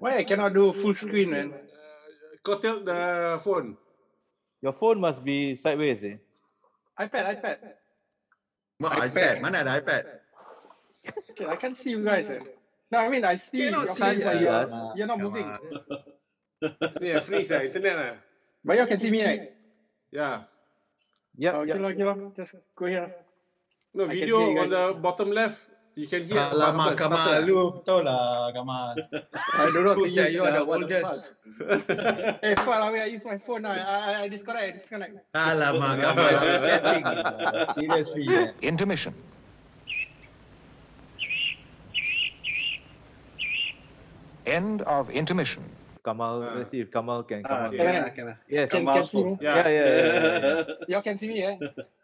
Why I cannot do full screen, man? Go tilt the phone. Your phone must be sideways, eh? iPad. What iPad? Mana ada iPad? Okay, I can't see you guys, eh? No, I mean, I see you. You're not moving. Yeah, freeze, eh? Internet, eh? But you can see me, right? Yeah. Yeah. Okay, just go here. No, video on the bottom left. You can hear. Alamak, Kamal. Lu tahu lah, Kamal. I don't know if you are the oldest. Hey, far away, I use my phone now. I disconnect. Alamak, Kamal. Upsetting. Seriously. Intermission. End of intermission. Kamal, let's see if Kamal can come. Can I? Yes. Can see me? Yeah. You can see me, eh?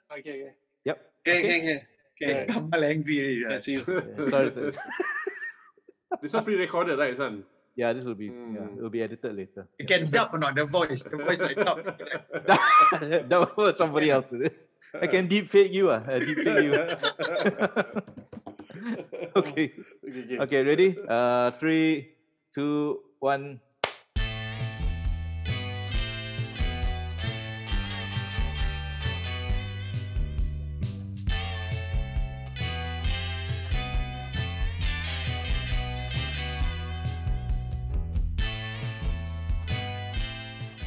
Okay. Yep. Okay. Yeah. Kamal angry. Right? See you. Yeah, sorry. This was pre-recorded, right, son? Yeah, this will be. Yeah, it will be edited later. You can dub or not the voice? The voice like dub. That was somebody else. I can deepfake you. Deepfake you. Okay. Ready? 3, 2, 1.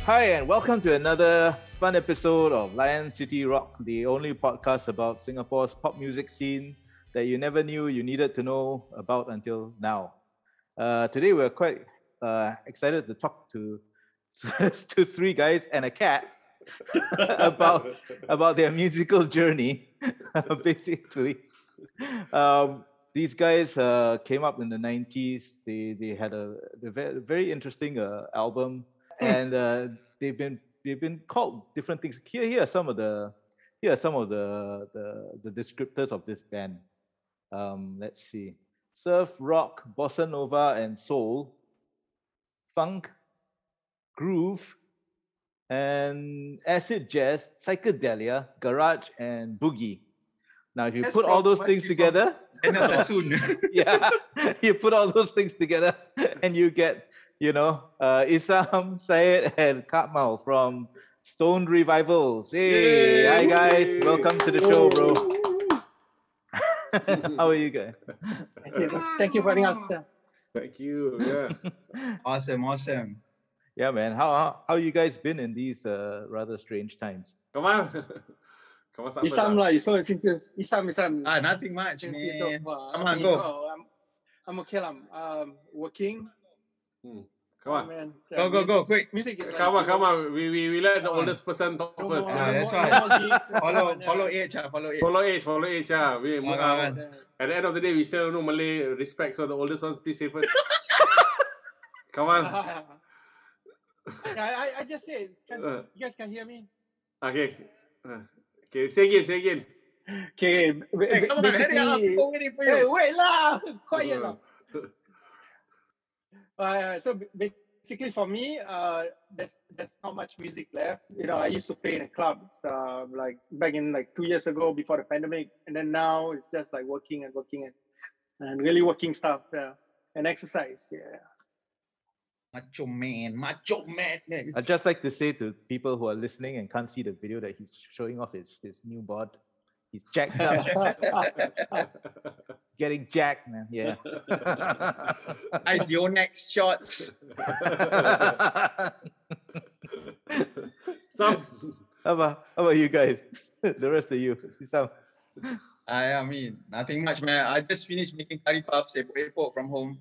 Hi, and welcome to another fun episode of Lion City Rock, the only podcast about Singapore's pop music scene that you never knew you needed to know about until now. Today, we're quite excited to talk to three guys and a cat about their musical journey, basically. These guys came up in the 90s. They had a very interesting album. And they've been called different things. Here are some of the descriptors of this band. Let's see: surf, rock, bossa nova, and soul, funk, groove, and acid jazz, psychedelia, garage, and boogie. Now, if you put all those things together, and you get. You know, Issam Syed and Kamal from Stone Revivals. Hey, yay! Hi guys, welcome to the show, bro. How are you guys? Thank you for having us. Thank you. Yeah. Awesome. Yeah, man. How you guys been in these rather strange times? Come on. Issam lah. Issam. Ah, nothing much, man. Come on, go. I'm okay. I'm working. Come on. Go, quick. Music is come on. We let the oldest person talk first. That's why. Follow age. At the end of the day, we still know Malay respect, so the oldest one, please say first. Come on. I just said, you guys can hear me? Okay, say again. Okay, wait, quiet lah. So basically for me, there's not much music left. You know, I used to play in clubs like back in like 2 years ago before the pandemic. And then now it's just like working and really working stuff. Yeah. And exercise. Yeah. Macho man. I'd just like to say to people who are listening and can't see the video that he's showing off his new bod. He's jacked up. Getting jacked, man. Yeah. Eyes your next shots. Some. How about you guys? The rest of you. Some. I mean, nothing much, man. I just finished making curry puffs, epok from home.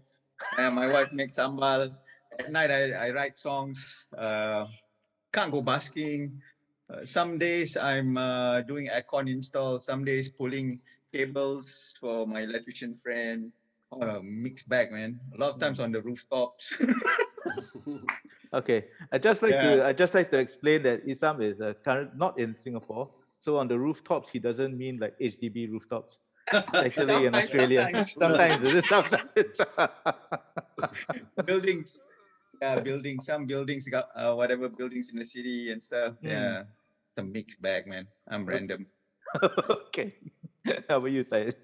And my wife makes sambal. At night, I write songs. Can't go basking. Some days I'm doing aircon install. Some days pulling cables for my electrician friend. Mixed bag, man. A lot of times on the rooftops. Okay, I just like to explain that Issam is not in Singapore. So on the rooftops, he doesn't mean like HDB rooftops. Actually, in Australia, sometimes. Buildings. Yeah, some buildings, got whatever buildings in the city and stuff. Yeah, it's a mixed bag, man. I'm random. Okay. How about you, Syed?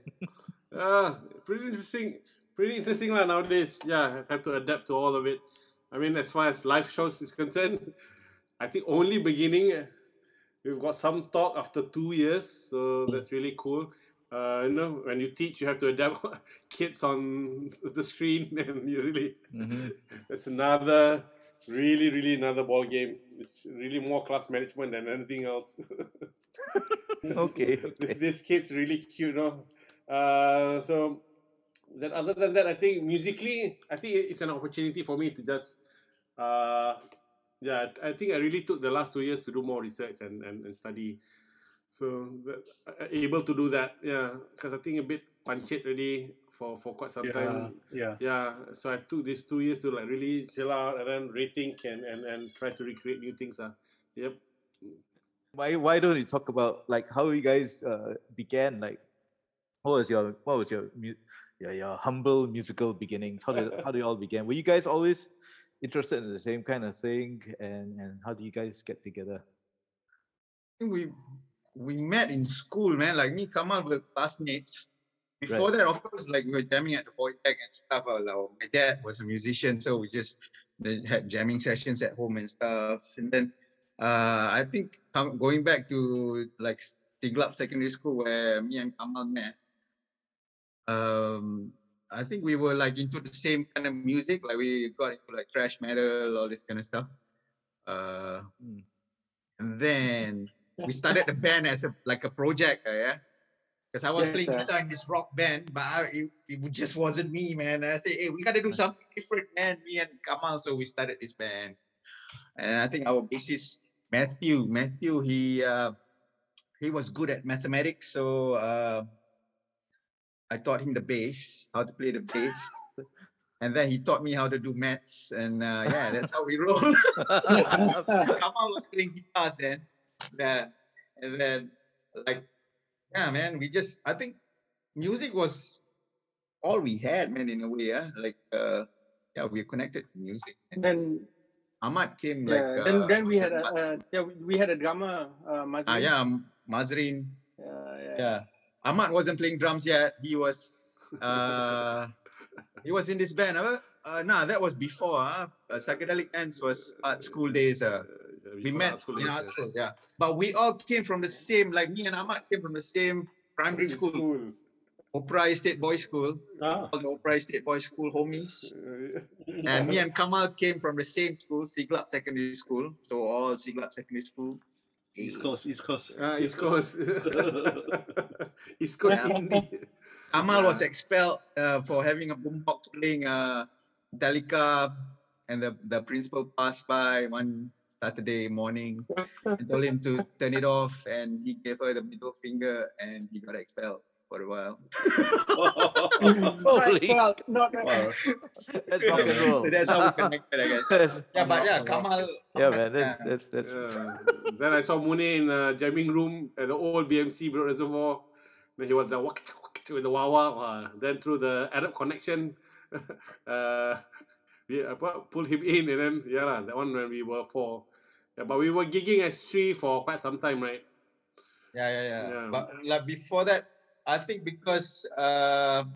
Pretty interesting. pretty interesting lah nowadays. Yeah, I've had to adapt to all of it. I mean, as far as live shows is concerned, I think only beginning. We've got some talk after 2 years, so that's really cool. You know, when you teach, you have to adapt kids on the screen, and you really, it's another, really another ball game. It's really more class management than anything else. Okay. This kid's really cute, no? So, then other than that, I think musically, I think it's an opportunity for me to just, yeah, I think I really took the last 2 years to do more research and study. So able to do that, yeah, because I think a bit punched already for quite some time. Yeah. So I took these 2 years to like really chill out and then rethink and try to recreate new things. Yep. Why don't you talk about like how you guys began? Like, what was your humble musical beginnings? How do you all begin? Were you guys always interested in the same kind of thing? And how do you guys get together? We met in school, man. Like me, Kamal were classmates. Before that, of course, like we were jamming at the void deck and stuff. My dad was a musician, so we just had jamming sessions at home and stuff. And then I think going back to like Siglap Secondary School where me and Kamal met, I think we were like into the same kind of music. Like we got into like thrash metal, all this kind of stuff. And then we started the band as a project, because I was playing guitar in this rock band, but it just wasn't me, man. And I said, hey, we got to do something different, man, me and Kamal. So we started this band. And I think our bassist, Matthew, he was good at mathematics. So I taught him the bass, how to play the bass. And then he taught me how to do maths. And yeah, that's how we rolled. Kamal was playing guitars then. And then like, yeah, man, we just, I think music was all we had, man, in a way, like, yeah, we connected to music. And then Ahmad came then we had a drummer, Mazrin. Mazrin. Ahmad wasn't playing drums yet. He was, he was in this band. No, that was before, Psychedelic Dance was art school days. We met in art school, yeah. But we all came from the same, like me and Ahmad came from the same primary school. Opera Estate Boys School. All the Opera Estate Boys School homies. And me and Kamal came from the same school, Siglap Secondary School. So all Siglap Secondary School. East Coast. East Coast. East Coast indie. Kamal was expelled for having a boombox playing Metallica, and the principal passed by one Saturday morning and told him to turn it off, and he gave her the middle finger and he got expelled for a while. So that's how we connected, I guess. Yeah, but yeah, Kamal. Yeah, man, that's... Then I saw Mune in a jamming room at the old BMC Broad Reservoir. Then he was like, with the Wawa. Then through the Arab connection, yeah, pulled him in, and then that one when we were 4. Yeah, but we were gigging as 3 for quite some time, right? Yeah. But like before that, I think because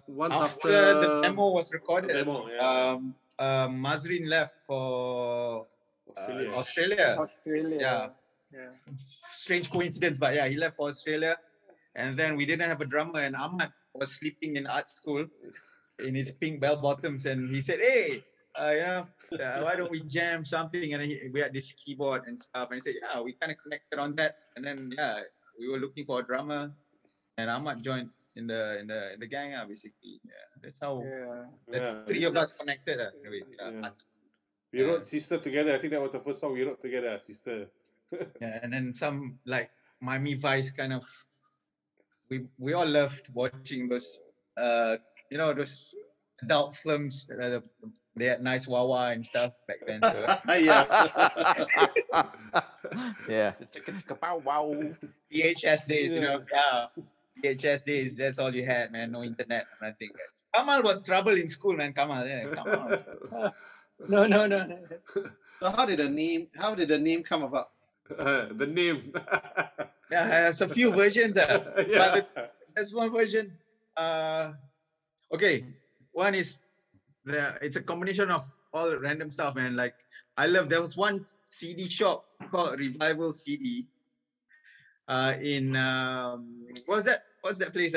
once after the demo was recorded, Mazrin left for Australia. Yeah. Strange coincidence, but yeah, he left for Australia, and then we didn't have a drummer, and Ahmad was sleeping in art school in his pink bell bottoms, and he said, "Hey, why don't we jam something?" And we had this keyboard and stuff, and he said, "Yeah, we kind of connected on that." And then we were looking for a drummer, and Ahmad joined in the gang, basically. Yeah, that's how the 3 of us connected. We wrote "Sister" together. I think that was the first song we wrote together, "Sister." And then some like Miami Vice kind of. We all loved watching those, those adult films. They had nice Wawa and stuff back then. So. VHS days, VHS days, that's all you had, man. No internet, nothing. Kamal was trouble in school, man. No. So how did the name come about? The name. There's a few versions. But there's one version. Okay. One is it's a combination of all the random stuff, man. Like I love, there was one CD shop called Revival CD in what's that place?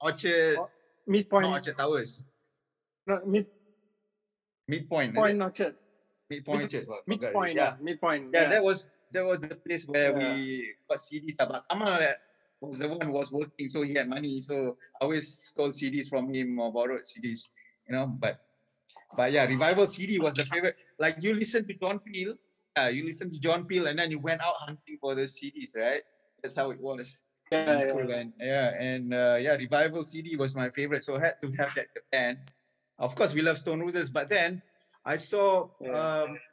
Orchard Midpoint. No, Orchard Towers. No, Midpoint. Point Orchard. Midpoint Orchard. Midpoint. Yeah. Midpoint. Yeah, that was the place where we got CDs. But Amal was the one who was working, so he had money. So I always stole CDs from him or borrowed CDs, you know. But yeah, Revival CD was the favorite. Like you listen to John Peel, and then you went out hunting for the CDs, right? That's how it was. Yeah, school, yeah. And Revival CD was my favorite, so I had to have that band. Of course, we love Stone Roses, but then I saw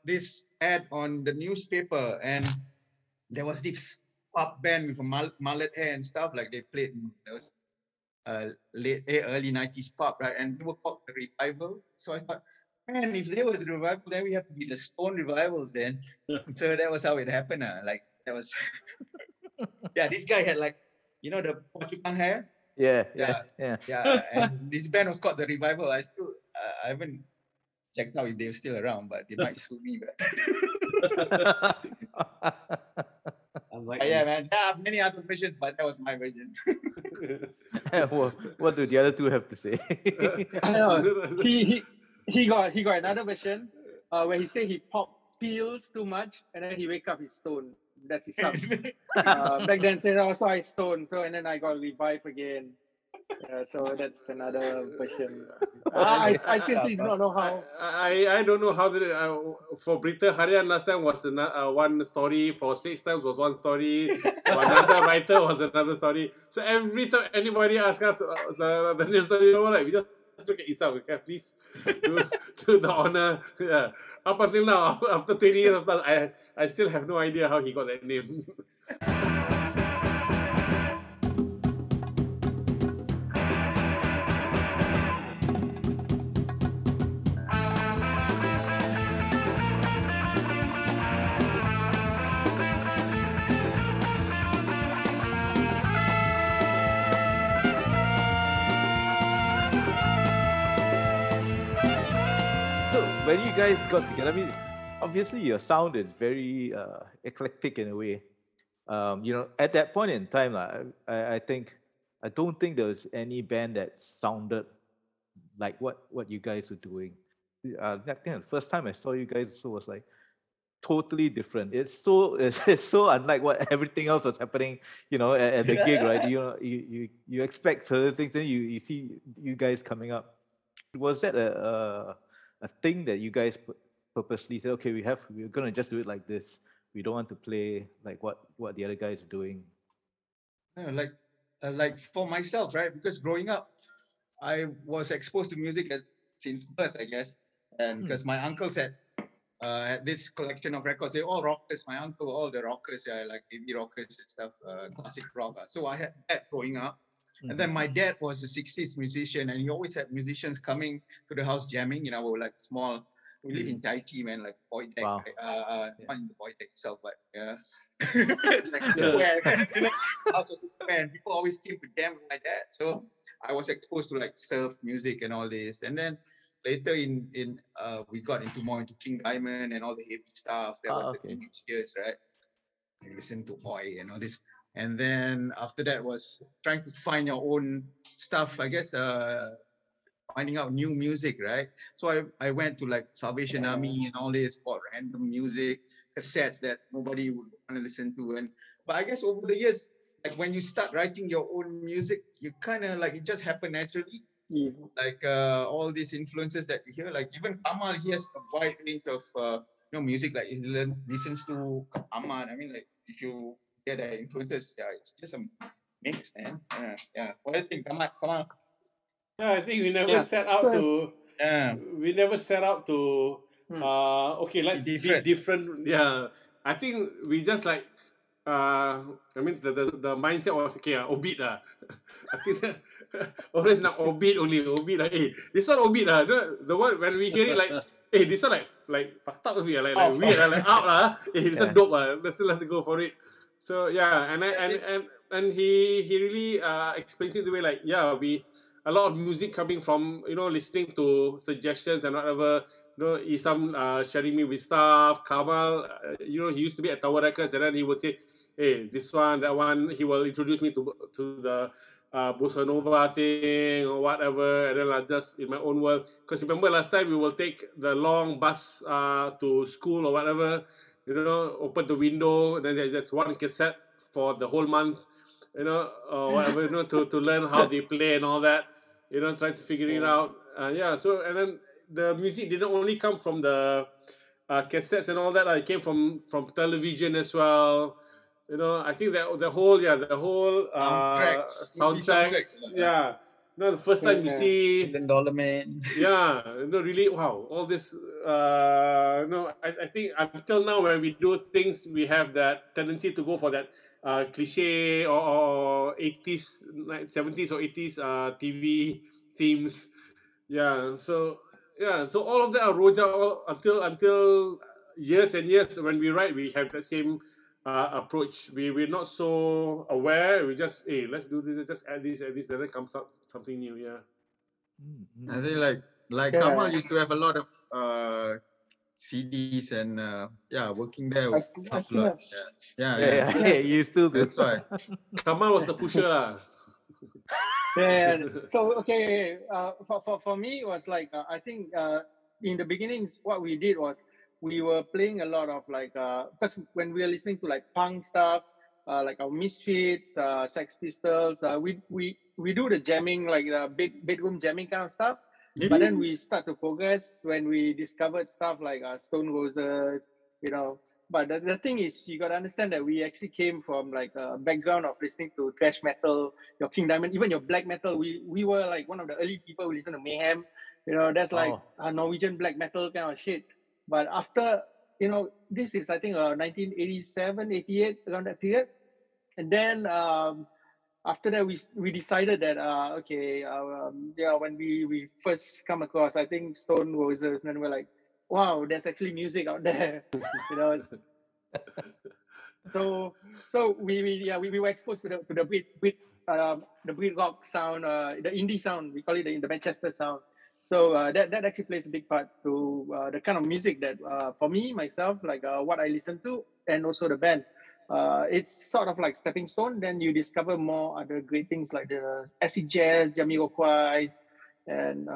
this ad on the newspaper, and there was this pop band with a mullet hair and stuff. Like they played, there was early 90s pop, right? And they were called the Revival. So I thought, man, if they were the Revival, then we have to be the Stone Revivals then. So that was how it happened. Like that was, yeah, this guy had like, you know, the Portugal hair. Yeah. And this band was called the Revival. I still, I haven't checked out if they're still around, but they might sue me. But yeah, man. I have many other versions, but that was my version. Well, what do the other two have to say? I know. He got another version where he said he popped pills too much, and then he wake up his stone. That's his sub. Back then, said also I stone. So and then I got revived again. So that's another version. I seriously do not know how. I don't know how. For Britta Harian last time was one story. For Six Times was one story. For another writer was another story. So every time anybody asks us the new story, like, we just look at Issam. Okay, please do the honor. Yeah. Up until now, after 20 years, I still have no idea how he got that name. When you guys got together, I mean, obviously your sound is very eclectic in a way. You know, at that point in time, I don't think there was any band that sounded like what you guys were doing. I think the first time I saw you guys, so was like totally different. It's so unlike what everything else was happening. You know, at the gig, right? You know, you expect certain things, then you see you guys coming up. Was that a thing that you guys purposely said, okay, we're gonna just do it like this. We don't want to play like what the other guys are doing. Yeah, like for myself, right? Because growing up, I was exposed to music since birth, I guess, and because my uncle said this collection of records, they all rockers. My uncle, all the rockers, yeah, like indie rockers and stuff, classic rock. So I had that growing up. And then my dad was a 60s musician, and he always had musicians coming to the house jamming. You know, we were like small. We live in Tai Chi, man, like Void Deck. Wow. Not in the Void Deck itself, but like a square. House was a square, and people always came to jam with my dad. So I was exposed to like surf music and all this. And then later in we got more into King Diamond and all the heavy stuff. That was the teenage years, right? We listened to Oi and all this. And then after that was trying to find your own stuff, I guess, finding out new music, right? So I went to like Salvation Army and all this, or random music, cassettes that nobody would want to listen to. But I guess over the years, like when you start writing your own music, you kind of like, it just happened naturally. Mm-hmm. Like all these influences that you hear, like even Kamal, he has a wide range of music, like he listens to Ahmad. I mean, like if you... Yeah, the influences. Yeah, it's just a mix, man. Yeah. What do you think? Come on. Yeah, I think we never set out to. Yeah. We never set out to. Okay, let's be different. Yeah, I think we just like. I mean, the mindset was okay. Ovid I think that always not Ovid only. Ovid hey, this one Ovid the one when we hear it like. Hey, this one like fucked up with like weird like out Hey, this one dope Let's go for it. So yeah, and he really explains it the way like yeah we a lot of music coming from, you know, listening to suggestions and whatever. You know, Issam sharing me with stuff. Kamal, you know, he used to be at Tower Records, and then he would say, hey, this one, that one. He will introduce me to the Bossa Nova thing or whatever. And then I just, in my own world. Because remember last time, we will take the long bus to school or whatever. You know, open the window, and then there's one cassette for the whole month. You know, or whatever, you know, to learn how they play and all that, you know, trying to figure it out. Yeah, so, and then the music didn't only come from the cassettes and all that. It came from television as well. You know, I think that the whole soundtracks. Yeah. You know, the first time you see... Million Dollar Man. Yeah, you know, really, wow, all this... you know, I think until now when we do things, we have that tendency to go for that cliche or 80s, 70s or 80s TV themes. Yeah, so all of that are Roja until years and years. When we write, we have that same approach. We're not so aware. We just, hey, let's do this, just add this, then it comes out something new. Yeah, I think like Kamal used to have a lot of CDs and working there. Yeah. You still do. That's why Kamal was the pusher. Yeah. So okay, for me it was like I think in the beginnings what we did was, we were playing a lot of like, because when we were listening to like punk stuff, like our Misfits, Sex Pistols, we do the jamming, like the big bedroom jamming kind of stuff. Mm-hmm. But then we start to progress when we discovered stuff like Stone Roses, you know. But the thing is, you got to understand that we actually came from like a background of listening to thrash metal, your King Diamond, even your black metal. We were like one of the early people who listened to Mayhem, you know. That's like a Norwegian black metal kind of shit. But after, you know, this is, I think, 1987, 88, around that period. And then after that, we decided that, when we first come across, I think, Stone Roses, and then we're like, wow, there's actually music out there, you know. So we were exposed to the Brit the Brit rock sound, the indie sound, we call it the Manchester sound. So that actually plays a big part to the kind of music that, for me, myself, like what I listen to, and also the band. It's sort of like stepping stone. Then you discover more other great things like the Acid Jazz, Jamiroquai, and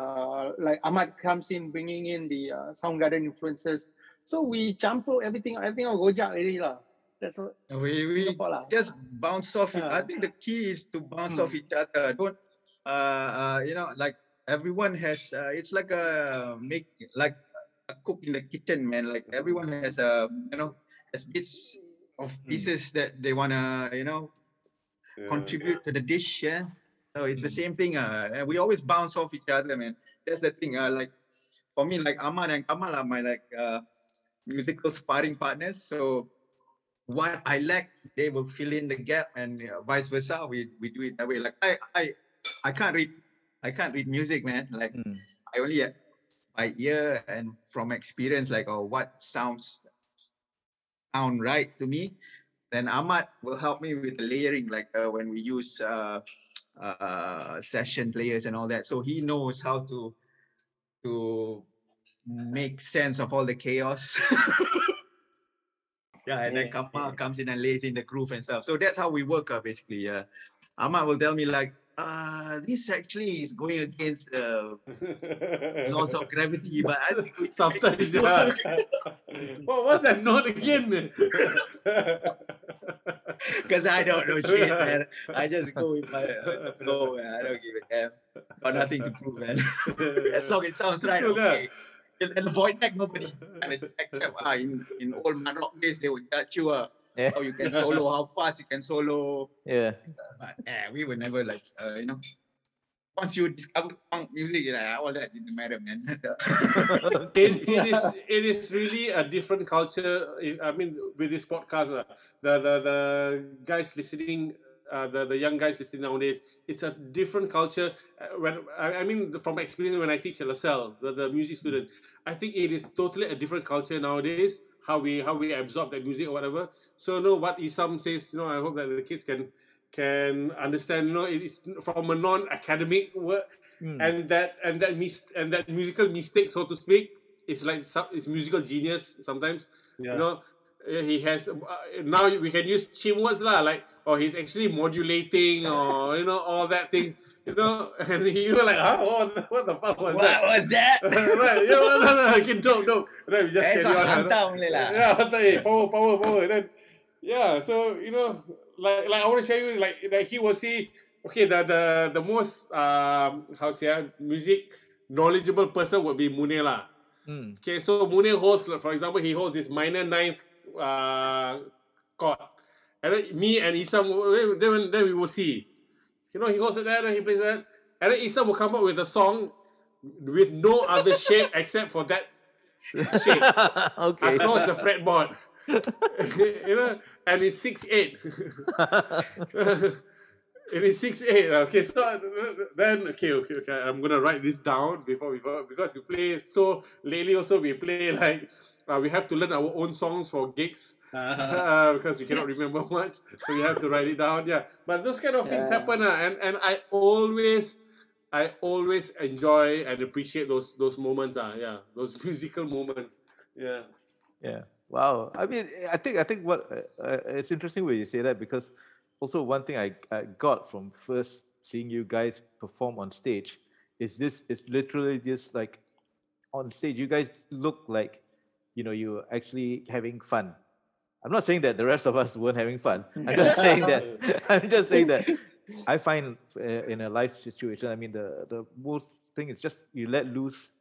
like Ahmad comes in, bringing in the Soundgarden influences. So we jump everything on Rojak already lah. That's what we just bounce off it. I think the key is to bounce off each other. Don't, you know, like, everyone has it's like a make like a cook in the kitchen, man. Like everyone has a has bits of pieces that they wanna contribute to the dish. Yeah, so it's the same thing. And we always bounce off each other, man. That's the thing. Like for me, like Ahmad and Kamal are my like musical sparring partners. So what I lack, they will fill in the gap, and vice versa. We do it that way. Like I can't read. I can't read music, man. Like I only by ear and from experience, like what sound right to me. Then Ahmad will help me with the layering, like when we use session players and all that. So he knows how to make sense of all the chaos. And then Kamal comes in and lays in the groove and stuff. So that's how we work out basically. Ahmad will tell me like, this actually is going against the laws of gravity, but I think it's sometimes. What was that note again, man? Because I don't know shit, man. I just go with my flow, man. I don't give a damn. Got nothing to prove, man. As long as it sounds right, okay. And the void deck, nobody, except in old man rock days, they would judge you. How you can solo, how fast you can solo. Yeah. But we were never like, once you discover punk music, all that didn't matter, man. It is really a different culture. I mean, with this podcast, the guys listening, the young guys listening nowadays, it's a different culture. When I mean, from experience, when I teach at LaSalle, the music student, I think it is totally a different culture nowadays. How we absorb that music or whatever. So no, what Issam says, I hope that the kids can can understand, you know, it's from a non-academic work, and that musical mistake, so to speak, is like it's musical genius sometimes. Yeah. You know, he has now we can use cheap words lah, like or he's actually modulating or you know all that thing. You know, and you were like, oh, what the fuck was that? What was that? Right, yeah, no, okay, dope. Then we just carry on. Yeah, power. Then, yeah, so, you know, like I want to show you, like, that he will see, okay, the most, music knowledgeable person would be Mune lah. Okay, so Mune holds, for example, he holds this minor ninth chord. And then me and Issam, then we will see. You know, he goes at that and he plays that. And then Issam will come up with a song with no other shape except for that shape. Okay. Across the fretboard. You know, and it's 6/8. It is 6/8. Okay, so then, okay. I'm going to write this down before because we play. So lately also we play like, we have to learn our own songs for gigs because we cannot remember much, so we have to write it down. Yeah, but those kind of things happen, and I always enjoy and appreciate those moments. Those musical moments. Yeah. Wow. I mean, I think what it's interesting when you say that, because also one thing I got from first seeing you guys perform on stage is this. It's literally just like on stage, you guys look like, you know, you're actually having fun. I'm not saying that the rest of us weren't having fun. I'm just saying that. I find in a life situation, I mean, the most thing is just you let loose,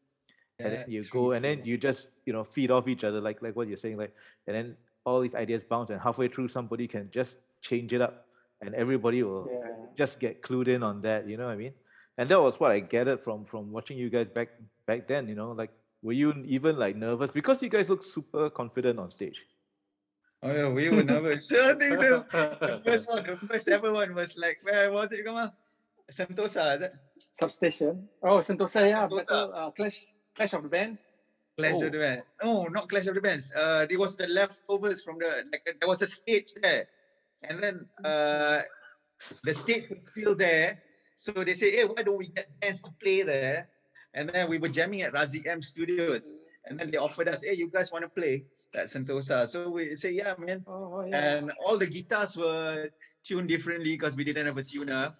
and then you go, and then you just, you know, feed off each other, like what you're saying, like, and then all these ideas bounce, and halfway through, somebody can just change it up, and everybody will just get clued in on that. You know what I mean? And that was what I gathered from watching you guys back then. You know, like, were you even like nervous? Because you guys look super confident on stage. Oh yeah, we were nervous. Sure, the first ever one was like, where was it, Kamal? Sentosa, is that? Substation. Oh, Sentosa, yeah. Sentosa. Clash of the Bands. Clash of the Bands. No, not Clash of the Bands. It was the leftovers from there was a stage there. And then the stage was still there. So they say, hey, why don't we get bands to play there? And then we were jamming at Razi M Studios. And then they offered us, hey, you guys want to play at Sentosa? So we say, yeah, man. Oh, yeah. And all the guitars were tuned differently because we didn't have a tuner.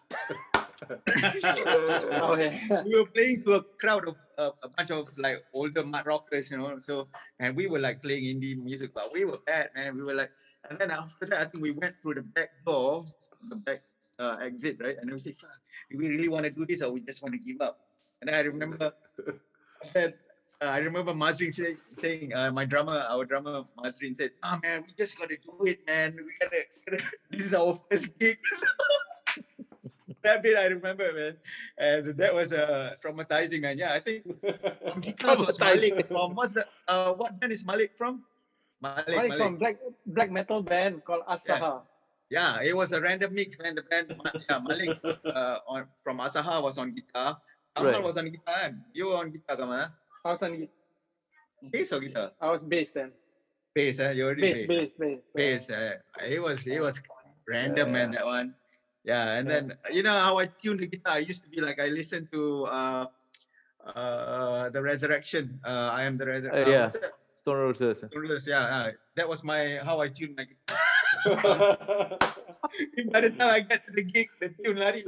We were playing to a crowd of a bunch of like older mud rockers, you know. So, and we were like playing indie music, but we were bad, man. We were like, and then after that, I think we went through the back door, the back exit, right? And then we said, fuck, do we really want to do this or we just want to give up? And I remember that Mazrin saying, our drummer Mazrin said, "Oh man, we just gotta do it, man. This is our first gig." That bit I remember, man, and that was traumatizing, man. Yeah, I think was Malik from what band is Malik from? Malik from black metal band called Asaha. Yeah, it was a random mix, man. The band Malik from Asaha was on guitar. Ahmad was on guitar. You were on guitar, Kamal. I was on bass or guitar? I was bass then. Bass, huh? You already bass. It was random, man, that one. Yeah, and then, you know how I tuned the guitar? I used to be like, I listened to The Resurrection. I Am The Resurrection. Stone Roses. Stone Roses, that was how I tuned my guitar. By the time I got to the gig, the tune lari.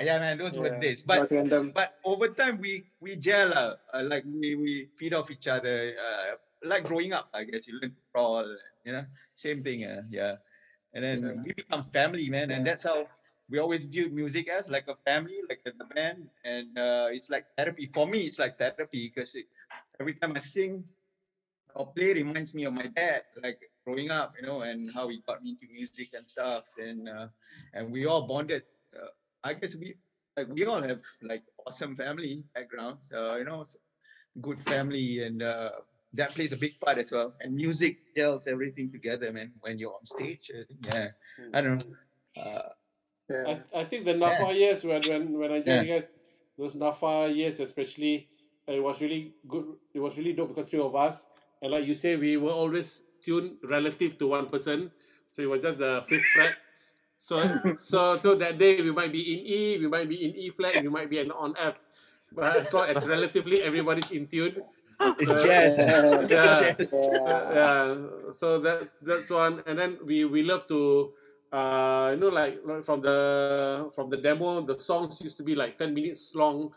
Yeah, man, those were days. But over time, we gel, like we feed off each other. Like growing up, I guess, you learn to crawl, you know, same thing. And then we become family, man. And that's how we always viewed music as like a family, like the band. And it's like therapy. For me, it's like therapy because every time I sing or play reminds me of my dad, like growing up, you know, and how he got me into music and stuff. And we all bonded. I guess we all have like awesome family backgrounds, you know, good family, and that plays a big part as well. And music tells everything together, man. When you're on stage, I think, I don't know. I think the NAFA years when I joined you guys, those NAFA years especially, it was really good. It was really dope because three of us, and like you say, we were always tuned relative to one person. So it was just the fifth fret. So that day we might be in E, we might be in E flat, we might be on F. But as long as relatively everybody's in tune. It's jazz. Yeah. Jazz. Yeah. So that's one. And then we love to from the demo, the songs used to be like 10 minutes long.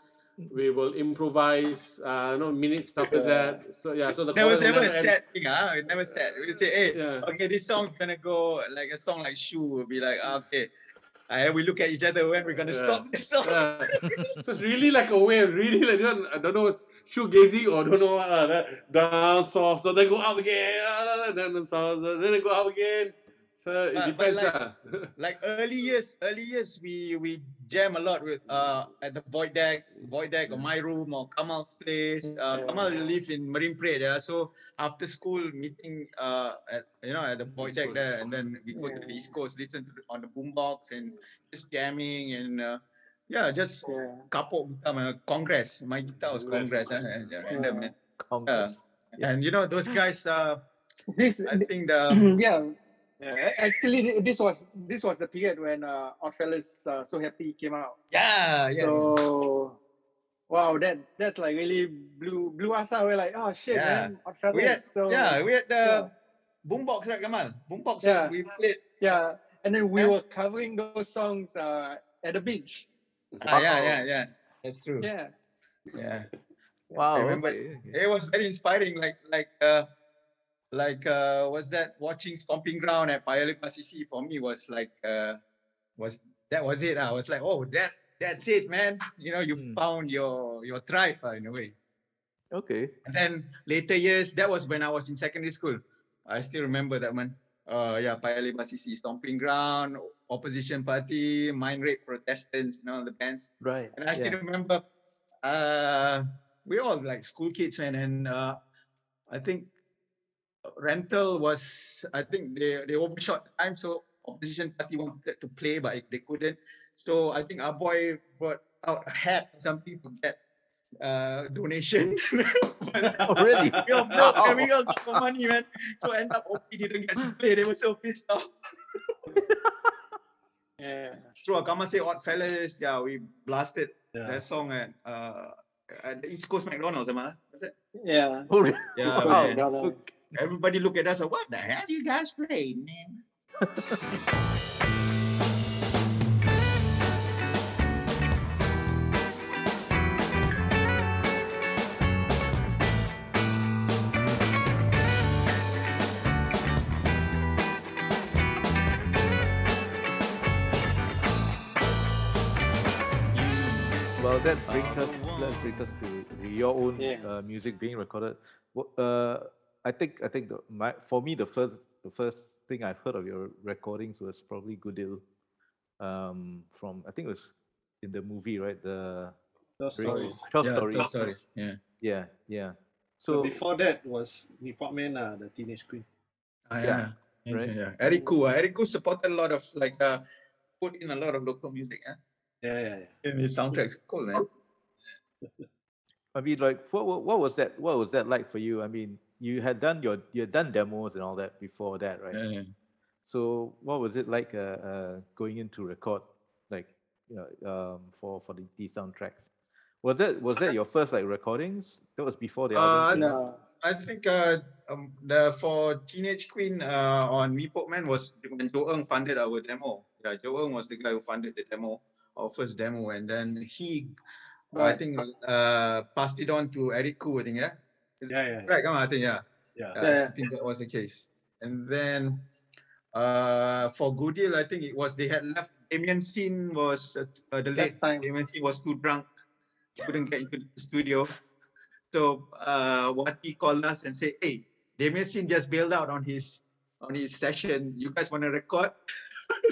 We will improvise, minutes after that. So yeah, so there was never a set thing, huh? It never set. We say, hey, okay, this song's gonna go like a song like Shoe. We'll be like, okay. And we look at each other when we're gonna stop this song. Yeah. So it's really like a way, really like I don't know, it's shoegazing or don't know down soft. So they go up again, then they go up again. So it depends. Like early years, we jam a lot with at the Void Deck or my room or Kamal's place. Kamal lived in Marine Parade, so after school meeting at the Void Deck there, and then we go to the East Coast, listen on the boombox and just jamming and kapok Congress. My guitar was Congress, and those guys. Actually, this was the period when Oddfellas So Happy came out. Yeah. So, wow, that's like really blew us out. We're like, oh shit, man, Oddfellas. We had the boombox, right, Kamal? Boombox, we played. Yeah, and then we were covering those songs at the beach. Yeah, that's true. Yeah. Wow. I remember it was very inspiring. Was that watching Stomping Ground at Payalipasisi for me was like, was it? I was like, oh, that's it, man. You found your tribe in a way. Okay. And then later years, that was when I was in secondary school. I still remember that one. Payalipasisi, Stomping Ground, Opposition Party, Mind Rape Protestants, the bands. Right. And I still remember, we all like school kids, man, and I think rental was, I think they overshot the time, so Opposition Party wanted to play, but they couldn't. So I think our boy brought out a hat or something to get donation. Oh, really? We all got the money, man. So end up OP didn't get to play. They were so pissed off. True, Akama say Oddfellas. Yeah, we blasted that song and. At the East Coast McDonald's, was it? Yeah. Yeah. Wow. Everybody look at us and what the hell you guys play, man? Well, that brings us to your own music being recorded. I think for me the first thing I've heard of your recordings was probably Goodill, from I think it was in the movie, right? The 12 Stories. Yeah. So before that was Nipot Man, the Teenage Queen. Yeah. Right. Yeah. Eric Koo. Eric Koo supported a lot of put in a lot of local music. Yeah. And the soundtrack's cool, man. I mean, what was that like for you? I mean, you had done you had done demos and all that before that, right? Yeah. So what was it like going in to record, for these soundtracks? Was that your first recordings? That was before the album. No. I think for Teenage Queen on Me Pop Man was when Joe Ng funded our demo. Yeah, Joe Ng was the guy who funded the demo. Our first demo, and then he, I think, passed it on to Eric Koo, I think, Right, I think, I think that was the case. And then for Goodill, I think it was they had left. Damien Sin was the late time. Damien Sin was too drunk, couldn't get into the studio. So Wati called us and said, "Hey, Damien Sin just bailed out on his session. You guys want to record?"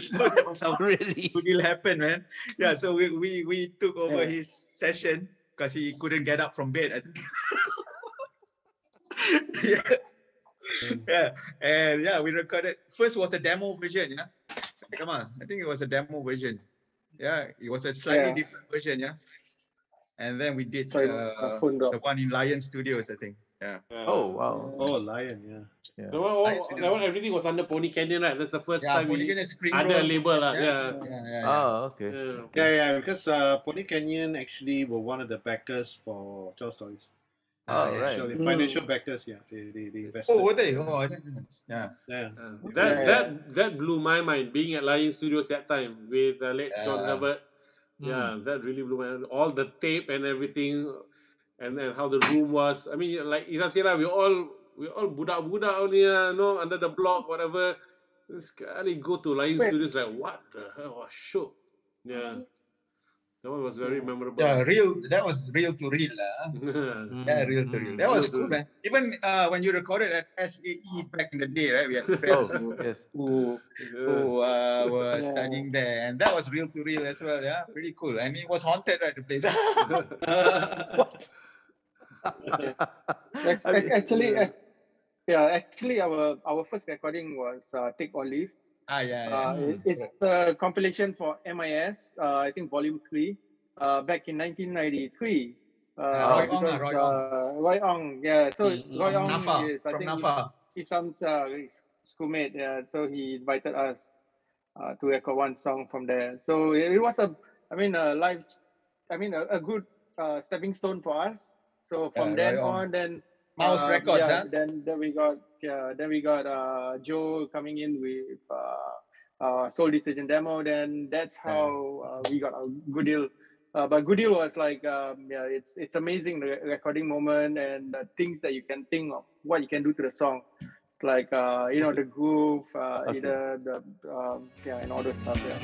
So that was how Goodill happened, man. Yeah, so we took over his session because he couldn't get up from bed. I think. And we recorded. First was a demo version, Come on, I think it was a demo version. Yeah, it was a slightly different version, And then we did the one in Lion Studios, I think. Yeah. Oh, wow. Oh, Lion, yeah. Yeah. That one, everything was under Pony Canyon, right? That's the first time Pony Canyon under a label. Oh, okay. Because Pony Canyon actually were one of the backers for 12 Stories. Oh, right. Actually, financial backers, yeah. They invested. Oh, were they? Oh, I didn't know. That blew my mind, being at Lion Studios that time with the late John Herbert. Yeah, that really blew my mind. All the tape and everything. And then how the room was. I mean, like Issam said, we all budak-budak only, under the block, whatever. Sekali go to Lion Studios, like, what the hell? Was shook. Yeah. That one was very memorable. Yeah, that was real to real. Yeah, real to real. That was cool, man. Even when you recorded at SAE back in the day, right? We had friends who were studying there. And that was real to real as well. Yeah, pretty cool. And it was haunted, right, the place? What? Actually, our first recording was Take or Leave. It's the compilation for MIS. I think Volume 3. Back in 1993. Roy Royong. Yeah. So Roy Royong is I think Issam's schoolmate. Yeah. So he invited us to record one song from there. So it was a good stepping stone for us. So from then on, then. Mouse Records, Then we got Joe coming in with Soul Detergent demo. Then that's how we got our Goodill. But Goodill was like, it's amazing the recording moment and the things that you can think of, what you can do to the song, like the groove, and all that stuff. Yeah.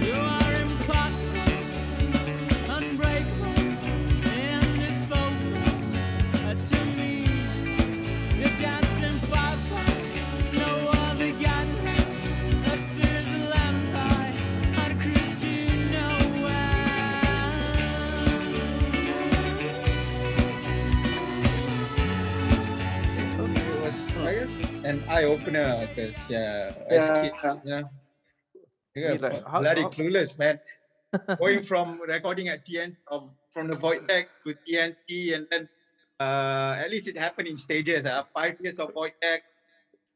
You are impossible, unbreakable. An eye-opener because, as kids, bloody clueless, man. Going from recording at TNT, from the Void Deck to TNT, and then at least it happened in stages. 5 years of Void Deck,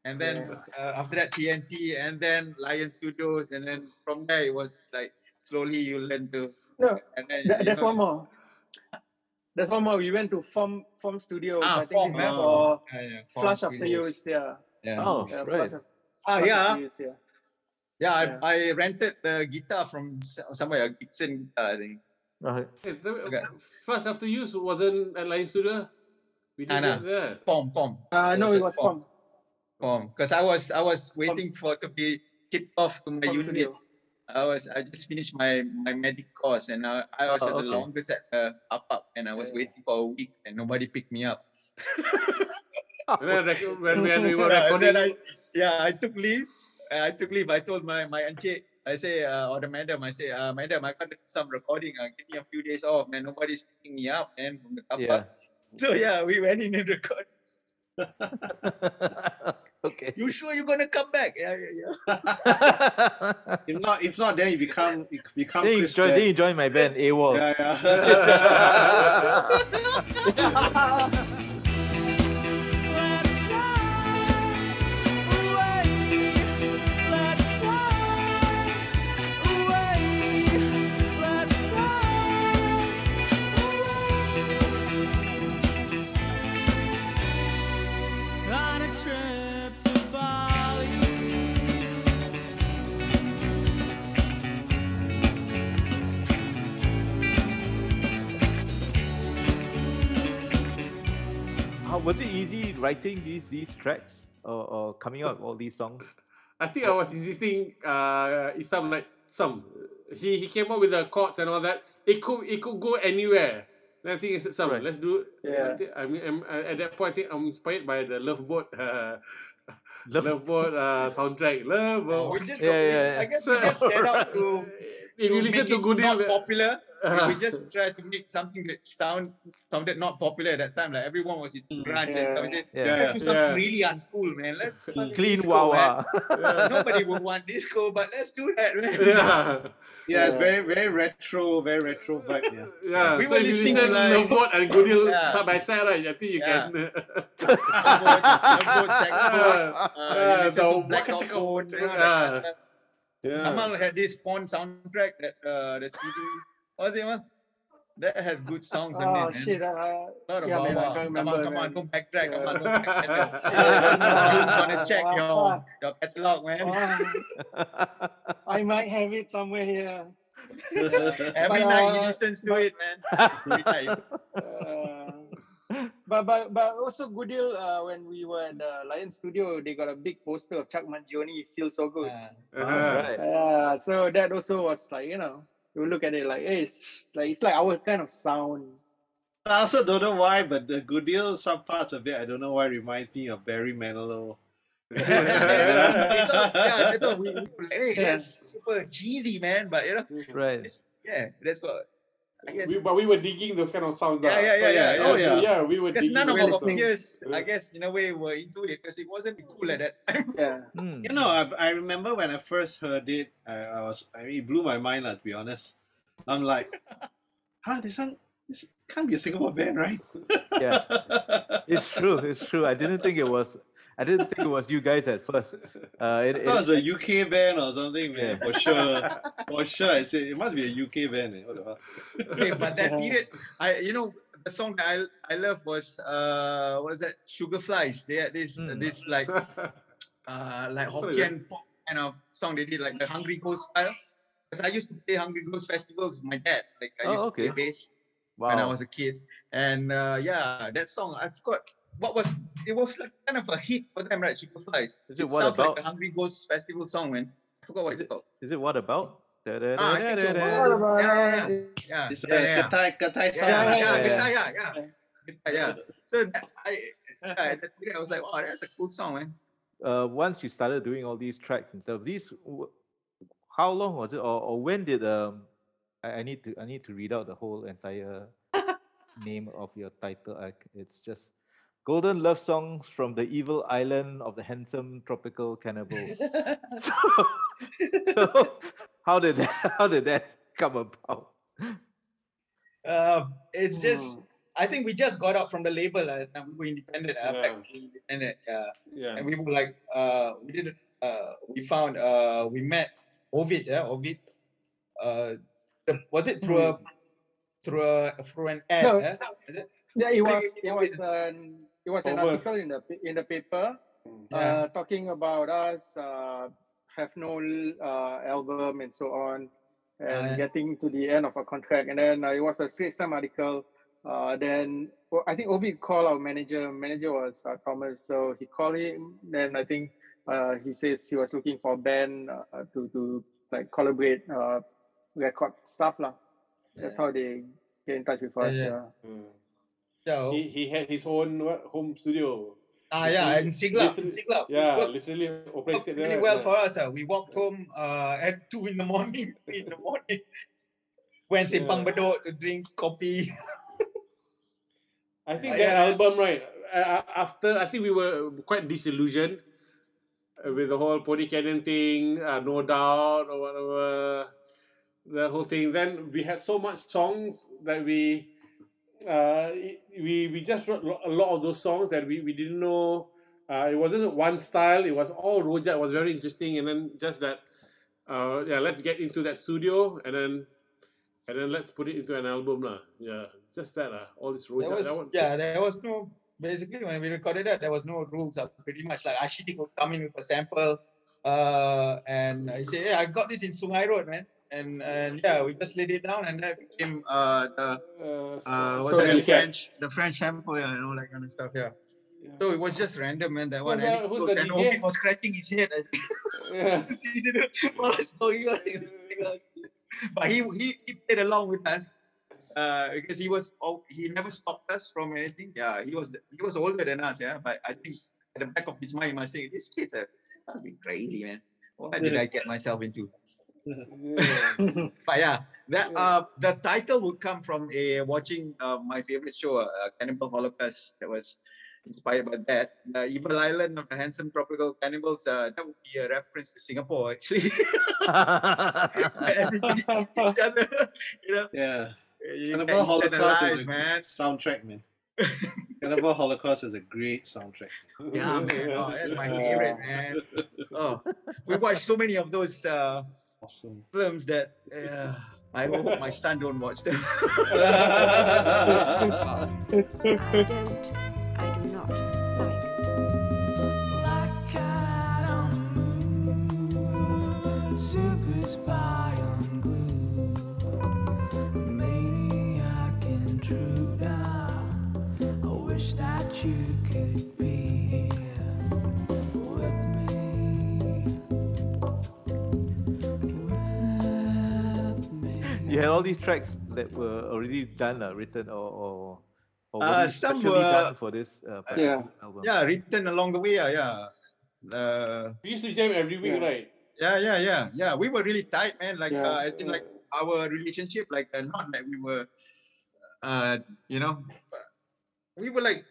and then after that TNT, and then Lion Studios, and then from there it was like slowly you learn to. That's one more. We went to Form Studios. Flash After Use. I rented the guitar from somewhere, Gibson guitar, I think. Flash After Use wasn't at Lion Studio? We didn't get there. Form. It was Form. Because I was waiting for to be kicked off to my unit. Studio. I just finished my medic course, and I was the longest at the up, and I was waiting for a week, and nobody picked me up. when we were recording, I took leave. I told my auntie, I say, or the madam, I say, madam, I got to do some recording. Give me a few days off, man. Nobody's picking me up, man, from the up. So we went in and recorded. Okay. You sure you're gonna come back? Yeah. If not, then you become. Then you join my band, AWOL. Yeah. Was it easy writing these tracks or coming up all these songs? I think I was insisting Issam he came up with the chords and all that. It could go anywhere. And I think it's Issam. Right. Let's do. Yeah. At that point, I think I'm inspired by the Love Boat. Love Boat soundtrack. Love Boat. I guess we just set out to. If you listen to Goodill, popular. We just tried to make something that sounded not popular at that time. Like everyone was eating grunge and stuff. We said, let's do something really uncool, man. Let's clean disco, Wawa. Nobody would want disco, but let's do that, man. It's very retro vibe. Yeah, yeah. We were listening to like Love Boat and Goodill side by side, right? I think you can. Love Boat, Saxboat, so Black Metal. Amal had this porn soundtrack that the CD. What was it, man? That had good songs in it. Oh shit! Come on, don't backtrack. Come on, don't backtrack. Dude's gonna check your catalog, man. I might have it somewhere here. Every night he listens to it, man. Every night. But also Goodill, when we were at the Lion Studio, they got a big poster of Chuck Mangione, Feel So Good. So that also was like, you know, you look at it like, hey, it's like our kind of sound. I also don't know why, but the Goodill, some parts of it, I don't know why, reminds me of Barry Manilow. It's super cheesy, man, but you know, right? That's what. But we were digging those kind of sounds. We were digging. Because none of our peers, I guess, in a way, were into it because it wasn't cool at that time. You know, I remember when I first heard it, I mean, it blew my mind, to be honest. I'm like, this can't be a Singapore band, right? Yeah, it's true. I didn't think it was you guys at first. I thought it was a UK band or something, man. Yeah. For sure. I said it must be a UK band. What the fuck? Okay, but that period, the song that I love was what is that? Sugarflies. They had this like Hokkien pop kind of song they did, like the Hungry Ghost style. Because I used to play Hungry Ghost festivals with my dad. Like I used to play bass when I was a kid, and that song I forgot. It was like kind of a hit for them, right? Sugarflies. It sounds like a Hungry Ghost festival song, man. I forgot what it's called. Is it What About? It's a Gatai song. So I was like, wow, that's a cool song, man. Once you started doing all these tracks and stuff, how long was it, or when did I need to read out the whole entire name of your title? It's just Golden Love Songs from the Evil Island of the Handsome Tropical Cannibals. So how did that come about? It's just, I think we just got out from the label and we were independent. And we were like, we met Ovid. Ovid. Was it through an ad? No. Is it? Yeah, it was an article in the paper talking about us have no album and so on, and getting to the end of a contract. And then it was a straight-time article. Then I think Ovid called our manager. Manager was Thomas, so he called him. Then I think he says he was looking for a band to like collaborate, record stuff lah. That's how they get in touch with us. So he had his own home studio. In Siglap. Literally operated really well for us. We walked home at 2 a.m. Went Simpang Bedok to drink coffee. I think that album, right? After I think we were quite disillusioned with the whole Pony Canyon thing, No Doubt or whatever, the whole thing. Then we had so much songs that we just wrote a lot of those songs, and we didn't know, it wasn't one style, it was all rojak. Was very interesting, and then just that let's get into that studio and then let's put it into an album lah. All this rojak. There was no, basically when we recorded that there was no rules, pretty much like Ashiti would come in with a sample and he said, I got this in Sungai Road, man. And we just laid it down, and that became the French shampoo, and all that kind of stuff. So it was just random, man. That one. And Ovid was scratching his head. He didn't know what was going on. But he played along with us because he never stopped us from anything. He was older than us. But I think at the back of his mind, he must say, "These kids are crazy, man. What did I get myself into?" But yeah, that the title would come from a watching my favorite show, Cannibal Holocaust, that was inspired by that. The Evil Island of the Handsome Tropical Cannibals, that would be a reference to Singapore, actually. Everybody's each other, you know? Yeah. Cannibal Holocaust alive, is a man. Soundtrack, man. Cannibal Holocaust is a great soundtrack. Yeah, man. Oh, that's my favorite, man. Oh, we watched so many of those awesome films that I hope my son don't watch them. I do not like. Black cat on the moon, super spy on glue, maniac intruder. I wish that you could be with me. You had all these tracks that were already done, written, or some were done for this album. Yeah, written along the way. We used to jam every week, right? Yeah. We were really tight, man. Like, I think, like our relationship, like, not like we were, you know, we were like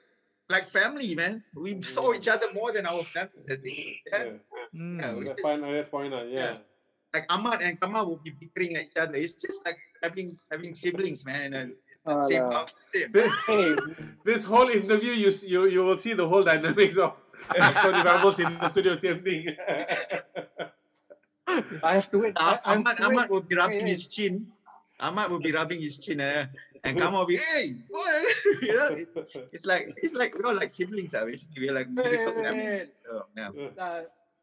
family, man. We saw each other more than our families. I think. Yeah. Like Ahmad and Kamal would be bickering at each other. It's just like having siblings, man. And, same. This whole interview, you will see the whole dynamics of Stone Roses in the studio, same thing. I have to wait. Ahmad will be rubbing his chin. And Kamal will be, hey, what? You know, it's like we're all like siblings, basically. We're like musical family. So,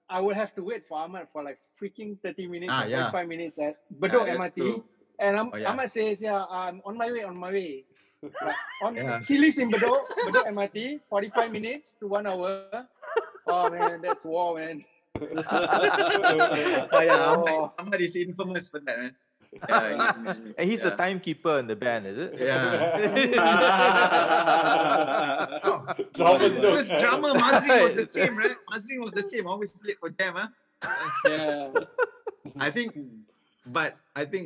I would have to wait for Ahmad for like freaking 30 minutes, 45 minutes at Bedok MRT. True. And Ahmad says, I'm on my way. Like, he lives in Bedok MRT, 45 minutes to 1 hour. Oh, man, that's war, man. Ahmad is infamous for that, man. And he's the timekeeper in the band, is it? Yeah. First drummer, Mazrin was the same, right? Mazrin was the same, always late for jam, huh? Yeah. I think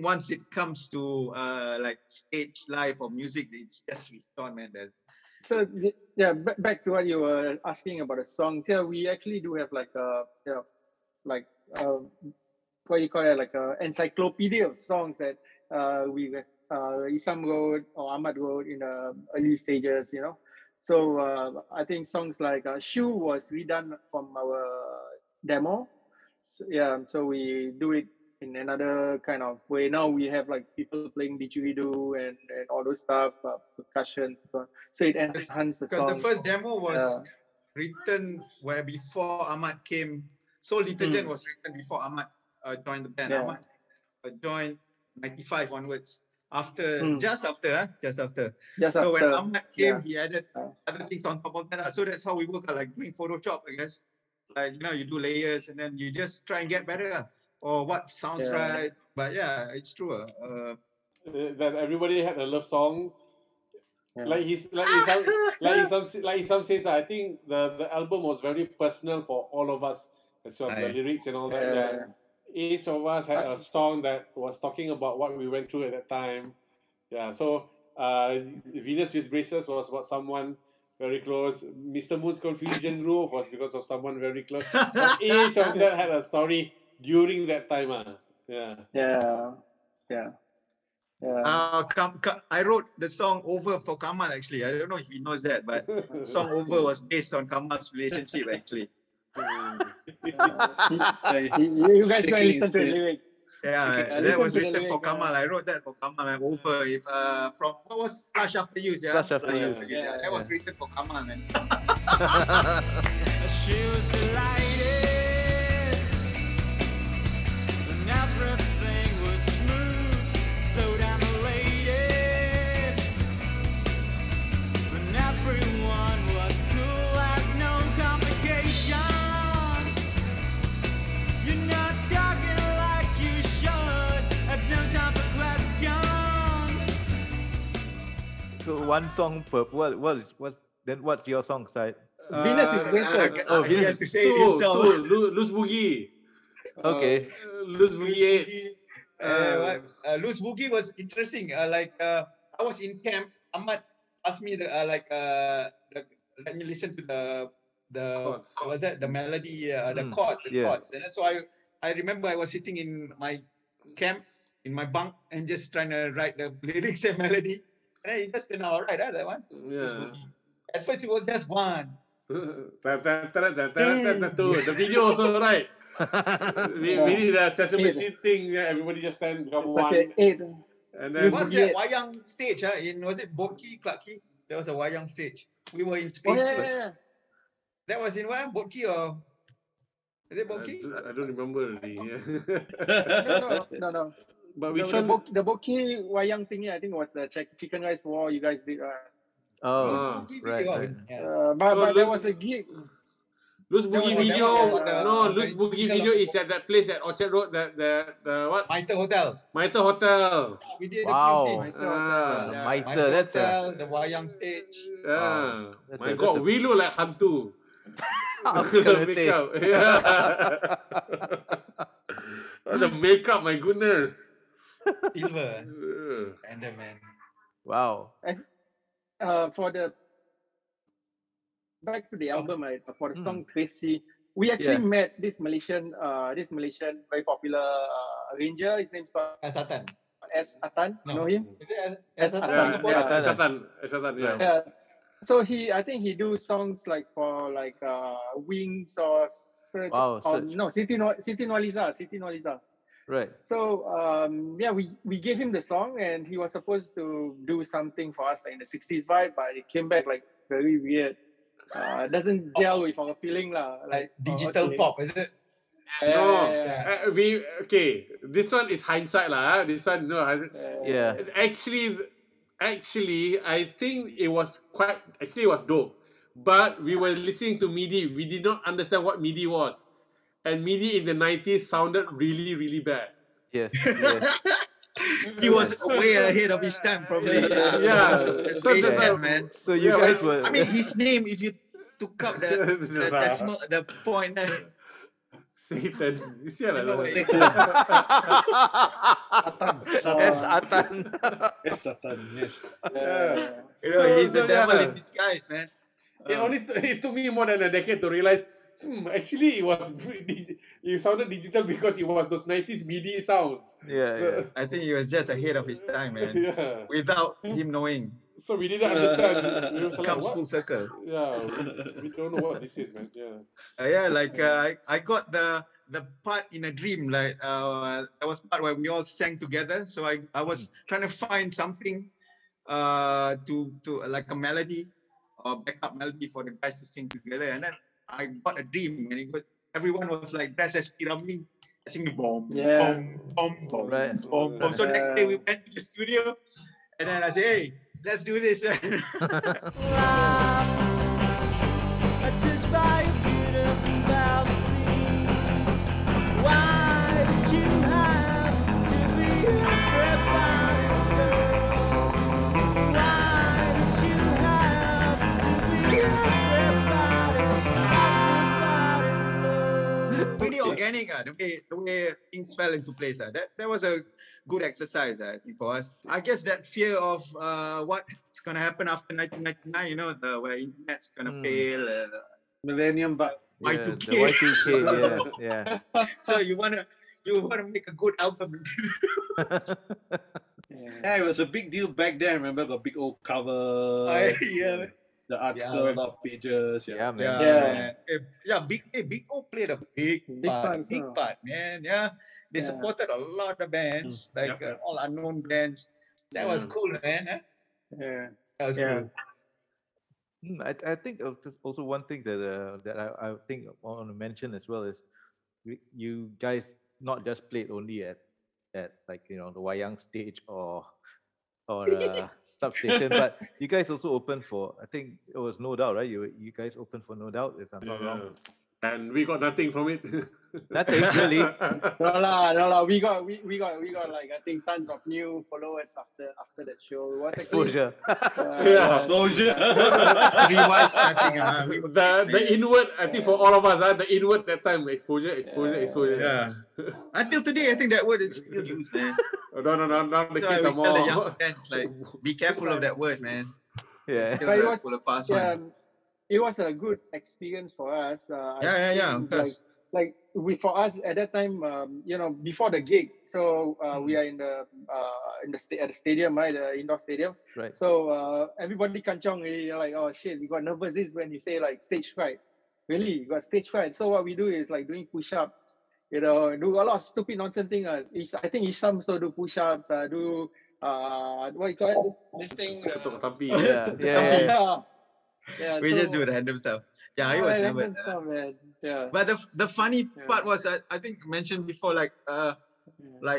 once it comes to like stage life or music, it's just switched on, man. So back to what you were asking about the songs. Yeah, we actually do have like what you call it, like an encyclopedia of songs that we Issam wrote or Ahmad wrote in the early stages, you know. So I think songs like Shoe was redone from our demo. So, so we do it in another kind of way. Now we have like people playing didgeridoo and all those stuff, percussion. So it enhances the song. Because the first demo was written where before Ahmad came. Soul Detergent was written before Ahmad joined the band. Yeah. Ahmad joined 95 onwards. Just after. When Ahmad came, he added other things on top of that. So that's how we work, like doing Photoshop, I guess. Like, you know, you do layers and then you just try and get better or what sounds right. But yeah, it's true. That everybody had a love song. Yeah. Like Issam says, I think the album was very personal for all of us. So the lyrics and all that. Each of us had a song that was talking about what we went through at that time. Yeah, so Venus with Braces was about someone very close. Mr. Moon's Confusion Roof was because of someone very close. So each of them had a story during that time. I wrote the song Over for Kamal, actually. I don't know if he knows that, but the song Over was based on Kamal's relationship, actually. You guys can listen to the lyrics. That was written for Kamal. I wrote that for Kamal. I'm over. From what was Flash After Use? Flash After Use. That was written for Kamal, man. She was delighted when everything was smooth. So damn elated when everyone was cool at no complication. So one song per what's your song, Syed? Venus with Braces. He has to say it himself. Loose Boogie. Okay. Loose Boogie 8. Loose Boogie was interesting. I was in camp. Ahmad asked me let me listen to the what was that? The melody, the chords. And so I remember I was sitting in my camp, in my bunk, and just trying to write the lyrics and melody. And it just turned out all right, that one. Yeah. At first, it was just one. The video also, right? We did a Sesame Street thing. Everybody just stand, become one. And then was that wayang stage? Was it Boki, Clarky? There was a wayang stage. We were in space. Oh, yeah. That was in what? Boki or... Is it Boki? I don't remember really. No. But we saw the Boki wayang thingy. I think it was the Chicken Rice War you guys did. Oh, right. But there was a gig. Loose Boogie video. No, Loose Boogie video is at that place at Orchard Road. The what? Mitre Hotel. Mitre Hotel. We did a few scenes. Mitre. That's Hotel, the wayang stage. Wow. My God, we look like hantu. The makeup. The makeup, my goodness. Silver. And the man. Wow. For the back to the album, right? So for the song Tracy, we actually met this Malaysian very popular arranger. His name's Asatan. S. Atan, you know him? Is it S. Atan? Yeah. So I think he do songs for Wings or Search. Wow, Siti Nurhaliza. Right. So we gave him the song and he was supposed to do something for us in the 60s vibe, but it came back very weird. Doesn't gel with our feeling like digital pop, is it? No. This one is hindsight This one Actually, I think it was dope. But we were listening to MIDI. We did not understand what MIDI was. And MIDI in the 90s sounded really, really bad. Yes. He was way ahead of his time, probably. Yeah. So, man. So you guys were... I mean, his name, if you took up the decimal, the point... Satan. Satan. Yes. He's the devil in disguise, man. It took me more than a decade to realize. Actually, it sounded digital because it was those 90s MIDI sounds. Yeah. I think he was just ahead of his time, man. Yeah. Without him knowing. So we didn't understand. It comes full circle. Yeah, we don't know what this is, man. Yeah. I got the part in a dream. That was part where we all sang together. So I was trying to find something, to like a melody or backup melody for the guys to sing together, and then I got a dream, and everyone was like dressed as Piramli, singing bomb. So next day we went to the studio, and then I said, hey, let's do this. Pretty organic, the way things fell into place. That was a good exercise, I think, for us. I guess that fear of what's going to happen after 1999, where internet's going to fail. Millennium bug. Y2K. Y2K, yeah. So you want to make a good album. Yeah, it was a big deal back then. I remember the big old cover. Yeah. The article, love pages. Yeah, man. Big O played a big part, man. Yeah, they supported a lot of bands, all unknown bands. That was cool, man. Huh? Yeah, that was cool. I think also one thing that I think I want to mention as well is you guys not just played only at the wayang stage or substation, but you guys also opened for, I think it was No Doubt, right? You guys opened for No Doubt, if I'm not wrong. And we got nothing from it. Nothing really. No la. We got like I think tons of new followers after that show. What's exposure? Exposure. The inward. I think for all of us, the inward that time exposure. Yeah. Until today, I think that word is still used, man. No. Now the kids are more. The young fans, like, be careful of that word, man. Yeah. But it was a fast one. It was a good experience for us. For us at that time, before the gig, so we are at the stadium, right? The indoor stadium. Right. So everybody kanchong really, like, oh shit, we got nervous when you say like stage fright. Really, you got stage fright. So what we do is like doing push-ups, do a lot of stupid nonsense thing. I think Issam so do push-ups, do what you call it? This thing. Yeah. Yeah, we just do random stuff. Yeah, it was nervous. Stuff, man. Yeah. But the funny part was, I think mentioned before, like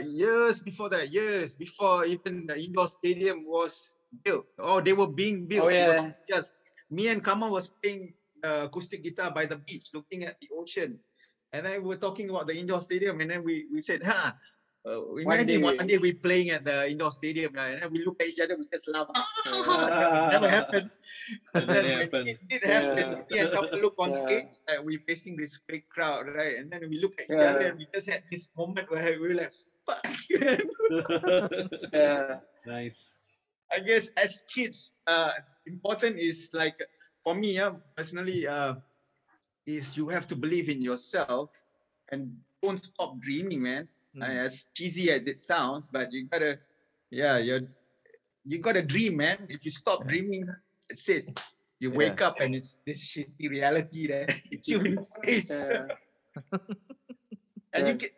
years before even the indoor stadium was built, or they were being built. It was just me and Kamal was playing acoustic guitar by the beach, looking at the ocean, and then we were talking about the indoor stadium, and then we said, imagine one day we're playing at the indoor stadium, right? And then we look at each other, we just laugh. Never happened. And then it did happen. We had a couple look on stage, like we're facing this fake crowd, right? And then we look at each other and we just had this moment where we were like, fuck. Nice. I guess as kids, important is like, for me, personally, is you have to believe in yourself and don't stop dreaming, man. As cheesy as it sounds, but you gotta, you gotta dream, man. If you stop dreaming, that's it. You wake up and it's this shitty reality that it's you in place. And you can,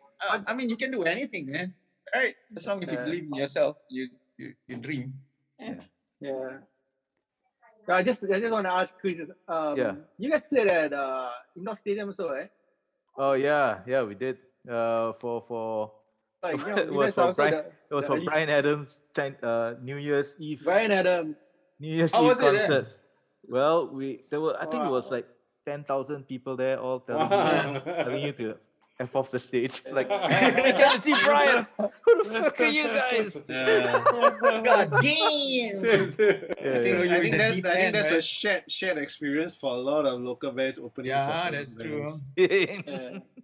you can do anything, man. Right? As long as you believe in yourself, you dream. Yeah. I just want to ask Chris. You guys played at indoor stadium, so right? Oh yeah, we did. It was for Bryan Adams' New Year's Eve. Bryan Adams. New Year's Eve concert. Well, I think it was like 10,000 people there, all telling you to F off the stage. Like, we gotta see Bryan. Who the fuck are you guys? God damn. I think that's a shared experience for a lot of local bands opening. Yeah, that's true.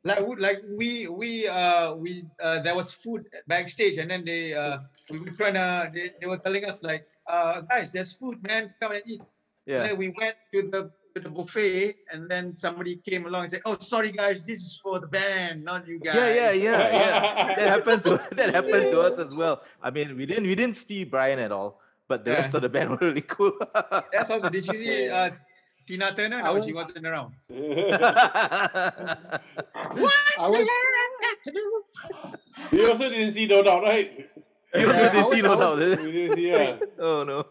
Like we there was food backstage, and then they were telling us like, guys, there's food, man, come and eat. Yeah. And then we went to the buffet, and then somebody came along and said, "Oh, sorry guys, this is for the band, not you guys." Yeah. That happened to us as well. I mean, we didn't see Bryan at all, but the rest of the band were really cool. That's also, did you see? Tina Turner? No, she wasn't around. We also didn't see No Doubt, right? Oh no.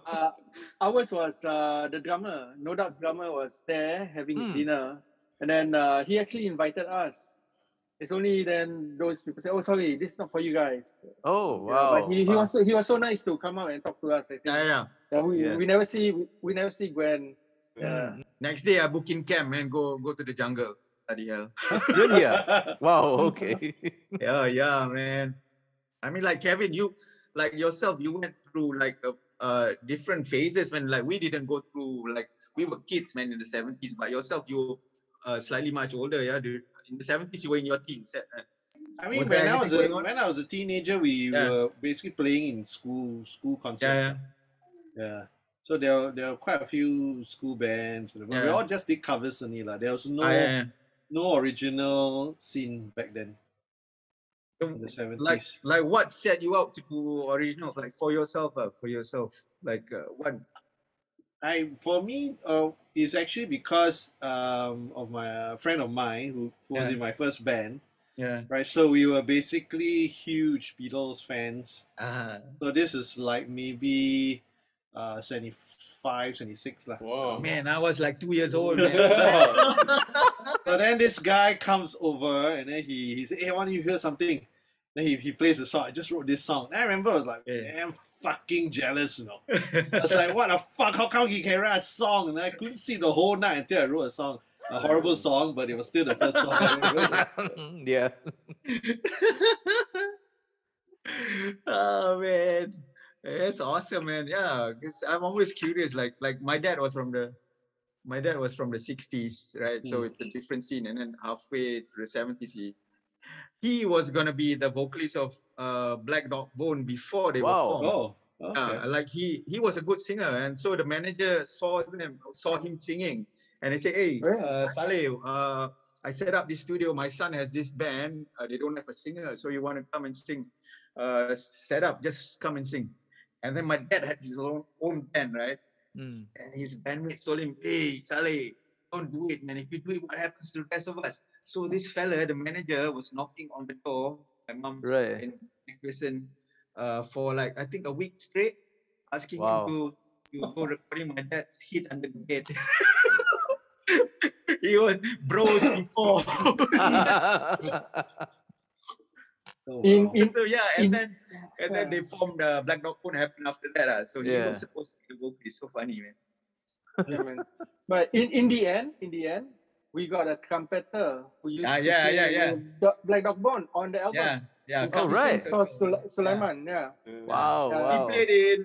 Ours was the drummer. No Doubt's drummer was there having his dinner, and then he actually invited us. It's only then those people say, "Oh, sorry, this is not for you guys." Oh wow! But he was so nice to come out and talk to us. I think. Yeah. We never see Gwen. Yeah. Next day I book in camp and go to the jungle. Bloody hell. Really? Wow, okay. Yeah, man. I mean, like Kevin, you like yourself, you went through like different phases when like we didn't go through, like we were kids, man, in the 70s, but yourself, you were slightly much older, dude. In the 70s you were in your teens. I mean, when I was a teenager, we were basically playing in school concerts. Yeah. So there are quite a few school bands. We all just did covers only. There was no original scene back then. In the 70s. Like what set you out to do originals? Like for yourself. For me, it's actually because of my friend of mine who was in my first band. Yeah. Right. So we were basically huge Beatles fans. So this is like maybe 75, 76 lah. Whoa. Man, I was like 2 years old, man. So then this guy comes over, and then he said, "Hey, why don't you hear something?" Then he plays the song. I just wrote this song. And I remember I was like, I'm fucking jealous, I was like, what the fuck? How come he can write a song? And I couldn't sleep the whole night until I wrote a song. A horrible song, but it was still the first song I ever heard. Yeah. Oh man, that's awesome, man. Yeah, because I'm always curious. Like my dad was from the 60s, right? Mm. So it's a different scene, and then halfway to the 70s, he was gonna be the vocalist of Black Dog Bone before they were formed. Oh. Okay. Like he was a good singer, and so the manager saw him singing, and they say, "Hey, Saleh, I set up this studio. My son has this band. They don't have a singer, so you want to come and sing? Set up, just come and sing." And then my dad had his own band, right? Mm. And his bandmates told him, "Hey, Saleh, don't do it, man. If you do it, what happens to the rest of us?" So this fella, the manager, was knocking on the door. My mom in Pearson. For like I think a week straight, asking him to go recording. My dad hid under the bed. He was bros before. And then they formed Black Dog Bone. Happened after that. So he was supposed to be vocalist. So funny, man. Yeah, man. But in the end, we got a trumpeter who used to play Black Dog Bone on the album. Yeah. Yeah. Oh right. Sulaiman. Yeah. Wow. He played in.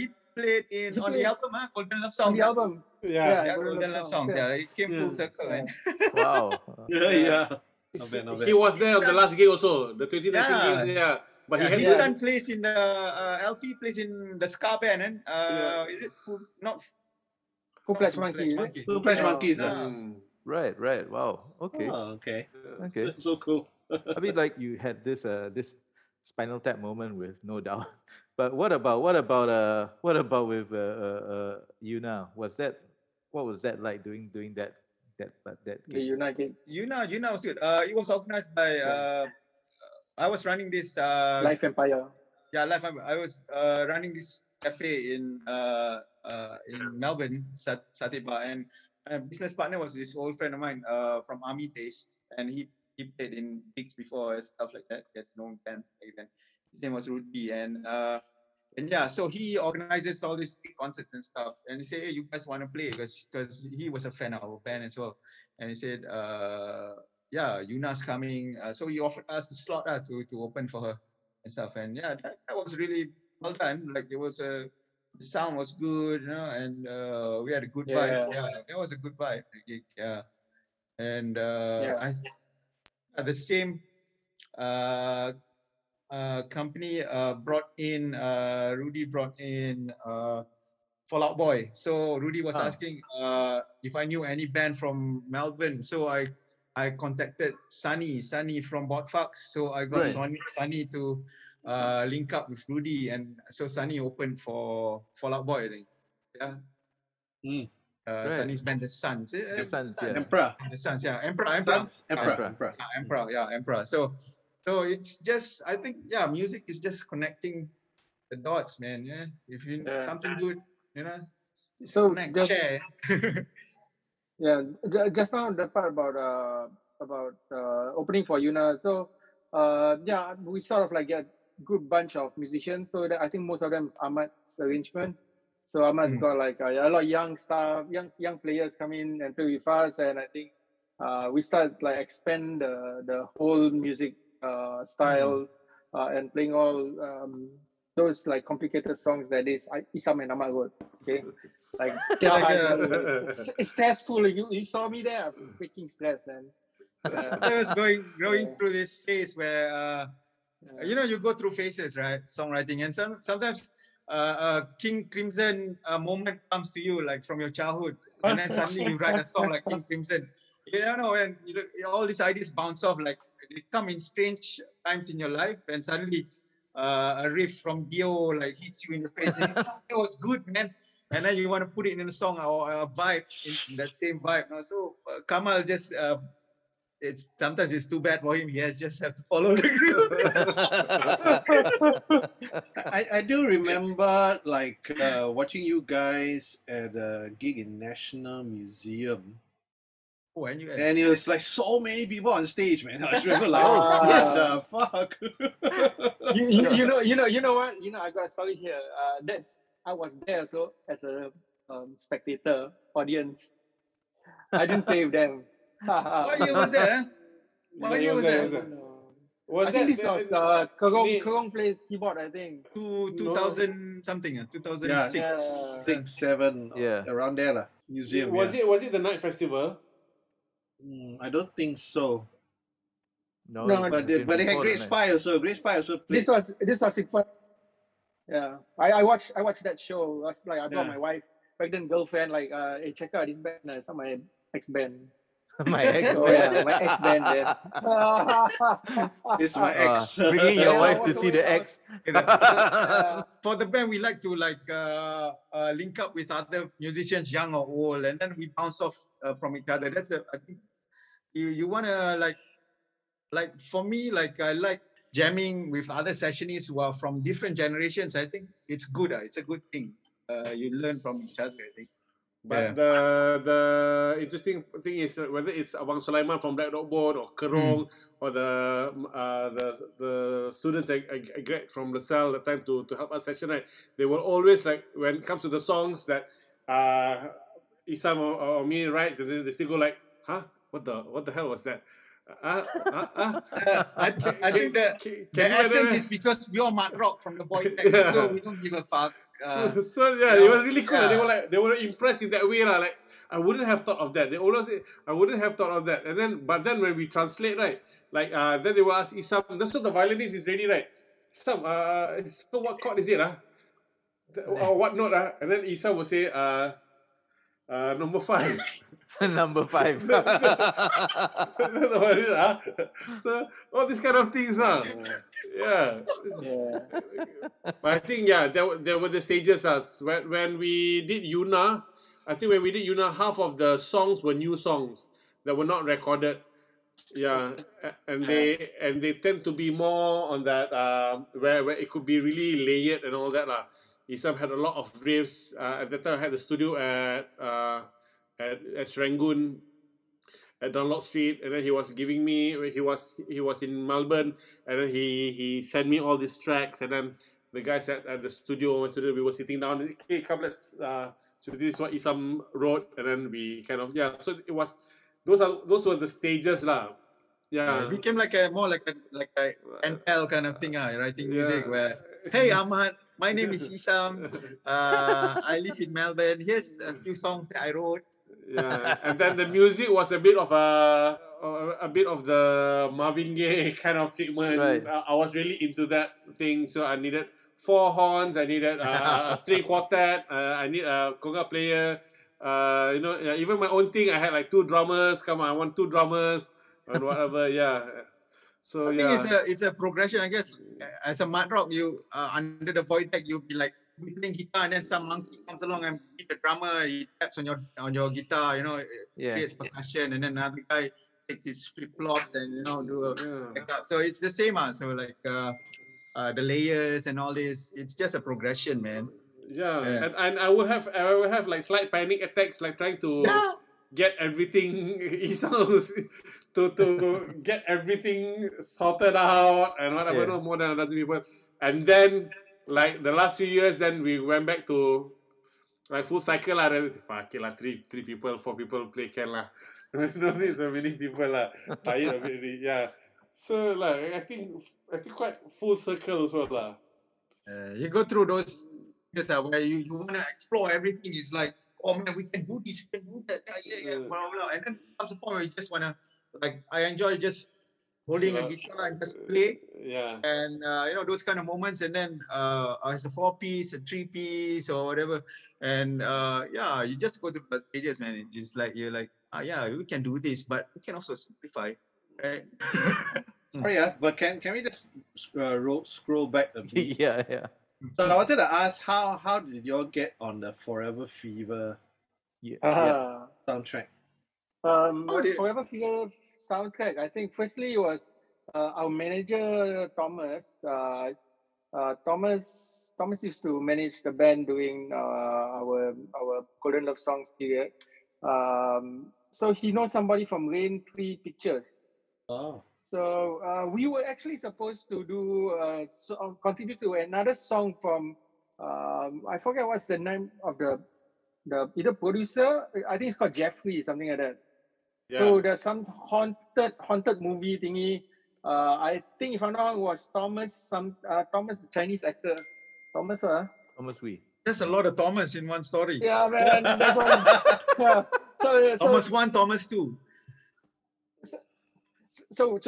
He played on the album. Golden Love Song. The album. Yeah. Golden Love Songs. Yeah. It came full circle, man. Wow. Yeah. Not bad. He was there on the last gig also. The 2019 gig. Yeah. But his son plays in the Alfie plays in the ska band. And is it Full Fledged Monkeys? Full Fledged Monkeys. Right. Wow. Okay. Okay. That's so cool. I mean, like you had this this Spinal Tap moment with No Doubt, but what about with Yuna? What was that like doing that the Yuna gig? Yuna was good. It was organized by I was running this Life Empire. Yeah, Life Empire. I was running this cafe in Melbourne, Satay Bar, and my business partner was this old friend of mine from Army days, and he played in gigs before and stuff like that. He has known bands back then. His name was Rudy, and so he organizes all these big concerts and stuff. And he said, "Hey, you guys want to play?" Because he was a fan of our band as well. And he said, "Yeah, Yuna's coming." So he offered us the slot to open for her and stuff. And yeah, that was really well done. Like it was the sound was good, you know, and we had a good vibe. Yeah, that was a good vibe. Yeah, and the same company Rudy brought in Fall Out Boy. So Rudy was asking if I knew any band from Melbourne. So I contacted Sunny from Botfax. So I got Sunny to link up with Rudy, and so Sunny opened for Fall Out Boy, I think. Yeah. Mm. Sunny's band, The Suns. Emperor. The Suns, yeah. Emperor. So it's just, I think, yeah, music is just connecting the dots, man. Yeah. If you something good, you know, share. Yeah. Just now the part about opening for Yuna. So we sort of like get a good bunch of musicians. So I think most of them is Ahmad's arrangement. So Ahmad's got like a lot of young staff, young players come in and play with us, and I think we start like expand the whole music style and playing all those like complicated songs that is Issam and Ahmad wrote. Okay, like it's stressful. You saw me there, I'm freaking stressed, and I was going through this phase where you know, you go through phases, right? Songwriting, and sometimes. King Crimson moment comes to you like from your childhood, and then suddenly you write a song like King Crimson. You don't know, and you know, all these ideas bounce off, like they come in strange times in your life, and suddenly a riff from Dio like hits you in the face. And it was good, man. And then you want to put it in a song or a vibe, in that same vibe. No? So Kamal just sometimes it's too bad for him. He just have to follow the group. I do remember like watching you guys at a gig in National Museum. Oh, and it was like so many people on stage, man. I just remember like, fuck. you know what? You know, I got a story here. I was there so as a spectator audience. I didn't save them. What year was that? What year was that? I think this was Kerong plays keyboard, I think. 2000 something, 2006. Yeah, 6, 7, around there. Museum. Was it the night festival? I don't think so. No, but they had Great Spy also. Great Spy also played. This was fun. Yeah, I watched that show. I was like, I brought my wife, back then girlfriend, like, hey, check out this band. It's not my ex band. My ex. Oh, yeah, my ex band. It's my ex. Bringing your wife to see the ex. For the band, we like to link up with other musicians, young or old, and then we bounce off from each other. That's I think you wanna like for me, I like jamming with other sessionists who are from different generations. I think it's good. It's a good thing. You learn from each other, I think. But the interesting thing is whether it's Abang Sulaiman from Black Boat or Kerong or the students I get from LaSalle the time to help us session, right? They will always, like, when it comes to the songs that Issam or me writes, they still go like, huh? What the hell was that? I think the essence is because we all mad rock from the boy tech, so we don't give a fuck. So yeah, it was really cool. They were impressed in that way, like, I wouldn't have thought of that. They always say, I wouldn't have thought of that. And then, but then when we translate, right, like then they will ask Issam, that's what the violinist is ready, right? Issam, so what chord is it, or what note, And then Issam will say, number 5. Number 5. So all these kind of things, But I think there were the stages. When we did Yuna, half of the songs were new songs that were not recorded. Yeah, and they tend to be more on that where it could be really layered and all that . Issam had a lot of riffs. At that time, I had a studio at Serangoon, at Dunlop Street, and then he was in Melbourne, and then he sent me all these tracks, and then the guys at the studio, we were sitting down, and hey, come, let's so this is what Issam wrote, and then we kind of So it was those were the stages . Yeah, it became more like a NL kind of thing, writing music where, hey, Ahmad, my name is Issam. I live in Melbourne. Here's a few songs that I wrote. And then the music was a bit of the Marvin Gaye kind of treatment. Right. I was really into that thing, so I needed 4 horns. I needed a string quartet. I need a conga player. Even my own thing. I had 2 drummers. Come on, I want 2 drummers. And whatever, So I think it's a progression, I guess. As a mad rock, you under the void deck, you'll be playing guitar, and then some monkey comes along and beat the drummer. He taps on your guitar, creates percussion, and then another guy takes his flip flops and do a backup. So it's the same, the layers and all this. It's just a progression, man. And I will have slight panic attacks, trying to. Get everything to get everything sorted out and whatever, no more than other people. And then the last few years, then we went back to full cycle . Okay, 3 people, 4 people play can . There's no need so many people tired of it. So I think quite full circle also . You go through those years where you want to explore everything. It's oh man, we can do this, we can do that, blah, blah, blah. And then comes the point where you just wanna, I enjoy just holding a guitar and just play. And those kind of moments. And then as a 4-piece, a 3-piece, or whatever. And you just go through the stages, man. It's you're we can do this, but we can also simplify, right? Sorry, but can we just scroll back a bit? So I wanted to ask, how did you all get on the Forever Fever soundtrack? Forever Fever soundtrack, I think firstly it was our manager, Thomas. Thomas used to manage the band during our Golden Love Songs period. So he knows somebody from Rain 3 Pictures. Oh. So we were actually supposed to contribute to another song from I forget what's the name of the the either producer, I think it's called Jeffrey, something like that. Yeah. So there's some haunted movie thingy. I think if I'm not wrong, was Thomas, Thomas, Chinese actor. Thomas, Thomas Wee. There's a lot of Thomas in one story. Yeah, man. That's one. Yeah. So, Thomas 1, Thomas 2. So, in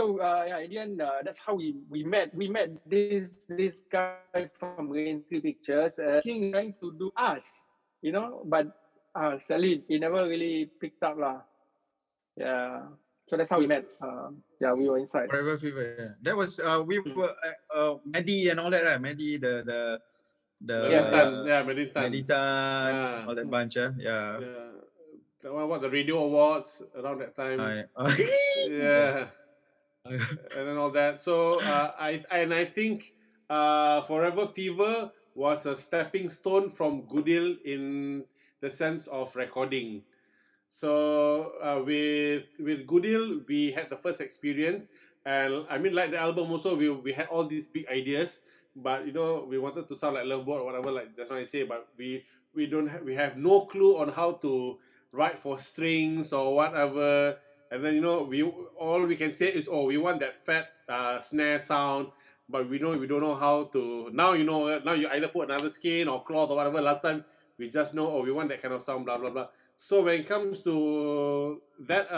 the end, that's how we met. We met this guy from Rain Tree Pictures. King trying to do us, you know, but sadly, he never really picked up lah. Yeah. So that's how we met. Yeah, we were inside. Forever Fever. Yeah. That was we were Maddie and all that, right? Maddie, the Maddie Tan, all that bunch. Yeah. The radio awards around that time. Yeah, and then all that. So I think Forever Fever was a stepping stone from Goodill in the sense of recording. So with Goodill, we had the first experience, and I mean, like the album also, we had all these big ideas, but you know, we wanted to sound like Love Boat or whatever. Like that's what I say, but we have no clue on how to write for strings or whatever. And then, you know, we can say is, we want that fat snare sound, but we don't know how to. Now you know, now you either put another skin or cloth or whatever. Last time we just know, we want that kind of sound, blah blah blah. So when it comes to that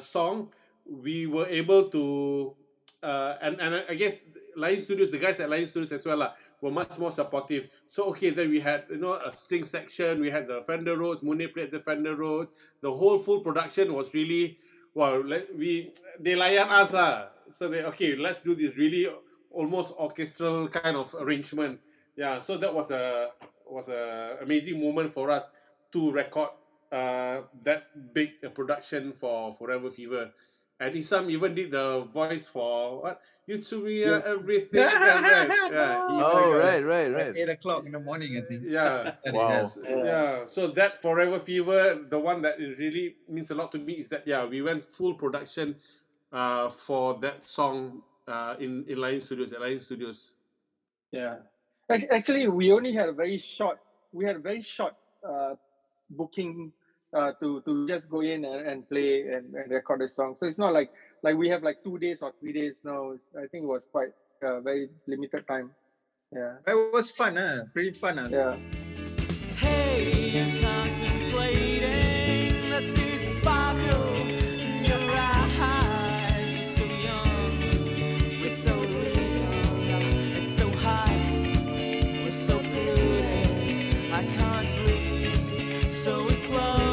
song, we were able to and I guess Lion Studios, the guys at Lion Studios as well were much more supportive. So okay, then we had, you know, a string section, we had the Fender Rhodes, Mune played the Fender Rhodes. The whole full production was really, well, they lion us So let's do this really almost orchestral kind of arrangement. Yeah, so that was an amazing moment for us to record that big production for Forever Fever. And Issam even did the voice for what? Yutsuria, everything. Right. At 8 o'clock in the morning, I think. Yeah. Wow. Yeah. So that Forever Fever, the one that really means a lot to me is that, we went full production for that song in Lion Studios, at Lion Studios. Yeah. Actually, we only had a very short booking to just go in and play and record a song. So it's not like we have 2 days or 3 days now. I think it was quite very limited time. Yeah. It was fun, pretty fun. Yeah. Hey, you're contemplating, let's see sparkle in your eyes. You're so young, we're so young, it's so high, we're so polluted, I can't breathe, so we close.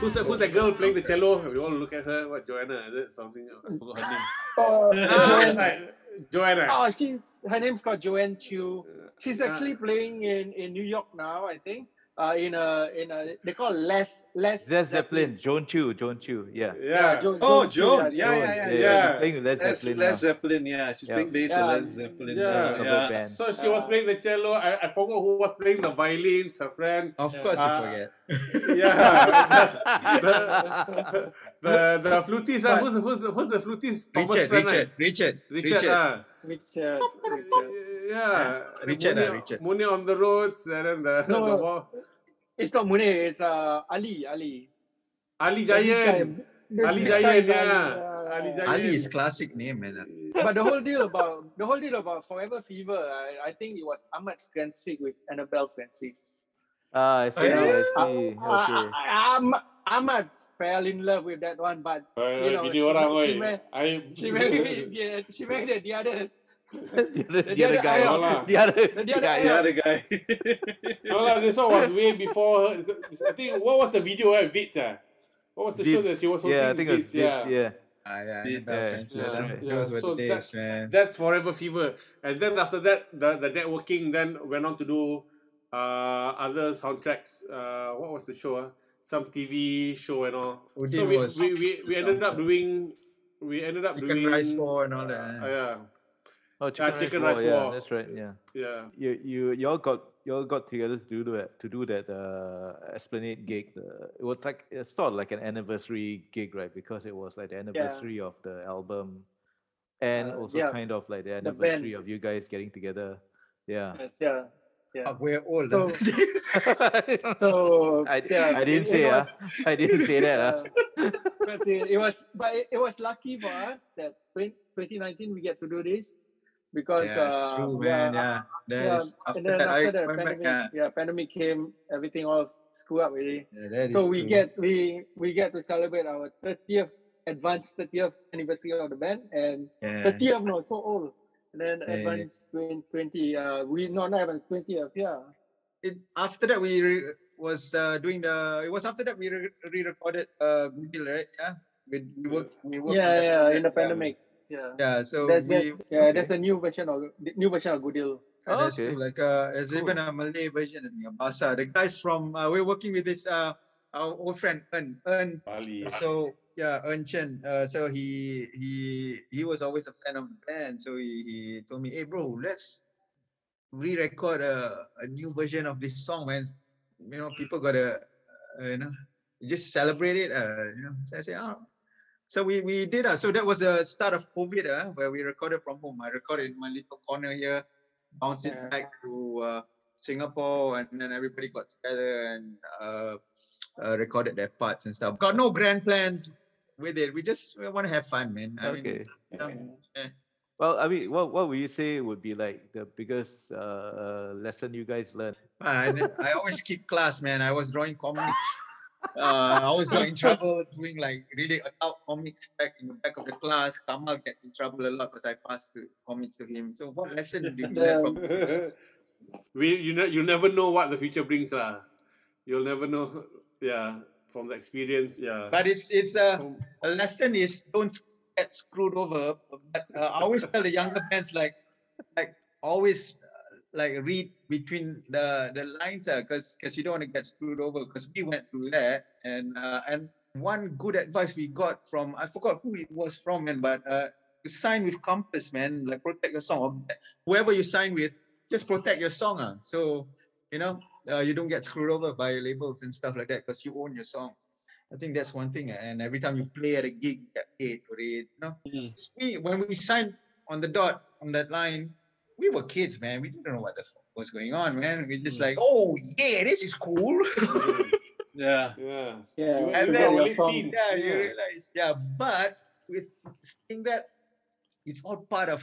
Who's that girl playing the cello? We all look at her. What, Joanna? Is it something? I forgot her name. Joanna. Oh, her name's called Joanne Chew. She's actually playing in New York now, I think. In a they call Les Zeppelin. Joan Chew. Yeah. Yeah. Joan. Yeah. Playing Les Zeppelin. Yeah. She's playing bass for Les Zeppelin. Yeah. So she was playing the cello. I forgot who was playing the violins. Her friend. Of course, you forget. Yeah. the flutist. Who's the flutist? Richard. Yeah. Richard. Mune on the roads, and then the wall. It's not Mune, it's Ali Jayan. Ali Jayan. Ali is classic name, man. But the whole deal about Forever Fever, I think it was Ahmad Skrensvig with Annabelle Francis. I see. Okay. Ahmad fell in love with that one, but she married the others. The other guy. No lah, this one was way before her. I think, what was the video? Vids. What was the show that she was hosting? Yeah, I think it was Vids. Yeah. That's Forever Fever. And then after that, the networking then went on to do other soundtracks. What was the show? Some TV show and all. So we ended up doing. We ended up doing. Chicken rice and all that. Yeah. Oh, chicken rice war. Yeah, that's right. Yeah. Yeah. You all got together to do that Esplanade gig. It was like it's sort of like an anniversary gig, right? Because it was like the anniversary of the album, and also kind of like the anniversary of you guys getting together. Yeah. Yes, yeah. Yeah. We're old. I didn't say that. It was lucky for us that 2019 we get to do this because pandemic came, everything all screwed up really. Yeah, so we get to celebrate our 30th anniversary of the band and 30th no so old. And then Advance 2020, Advance 20th, after that, we re-recorded Goodill, right? Yeah, we worked in the pandemic. Yeah. Yeah, so there's a new version of Goodill. Oh, okay. There's like there's even a Malay version, I think, a Bahasa. The guys from we're working with this our old friend Earn. So. Yeah, Eun Chen. So he was always a fan of the band. So he told me, "Hey, bro, let's re-record a new version of this song, man. You know, people gotta, just celebrate it. So I said, "Oh." So we did. So that was the start of Ovid, where we recorded from home. I recorded in my little corner here, bounced it back to Singapore, and then everybody got together and recorded their parts and stuff. Got no grand plans with it. We want to have fun, man. What would you say would be like the biggest lesson you guys learned? I always skip class, man. I was drawing comics. I always got in trouble doing like really adult comics back in the back of the class. Kamal gets in trouble a lot because I passed comics to him. So what lesson did you learn from this? You never know what the future brings, lah. You'll never know. Yeah, from the experience. Yeah, but it's a lesson is don't get screwed over. But I always tell the younger fans like always read between the lines, because you don't want to get screwed over. Because we went through that, and one good advice we got from, I forgot who it was from, man, but you sign with Compass, man. Like protect your song. Whoever you sign with, just protect your song. So you don't get screwed over by labels and stuff like that because you own your songs. I think that's one thing. And every time you play at a gig, you get paid for it. When we signed on the dot, on that line, we were kids, man. We didn't know what the fuck was going on, man. We just oh, yeah, this is cool. Yeah. And then you realize, but with saying that, it's all part of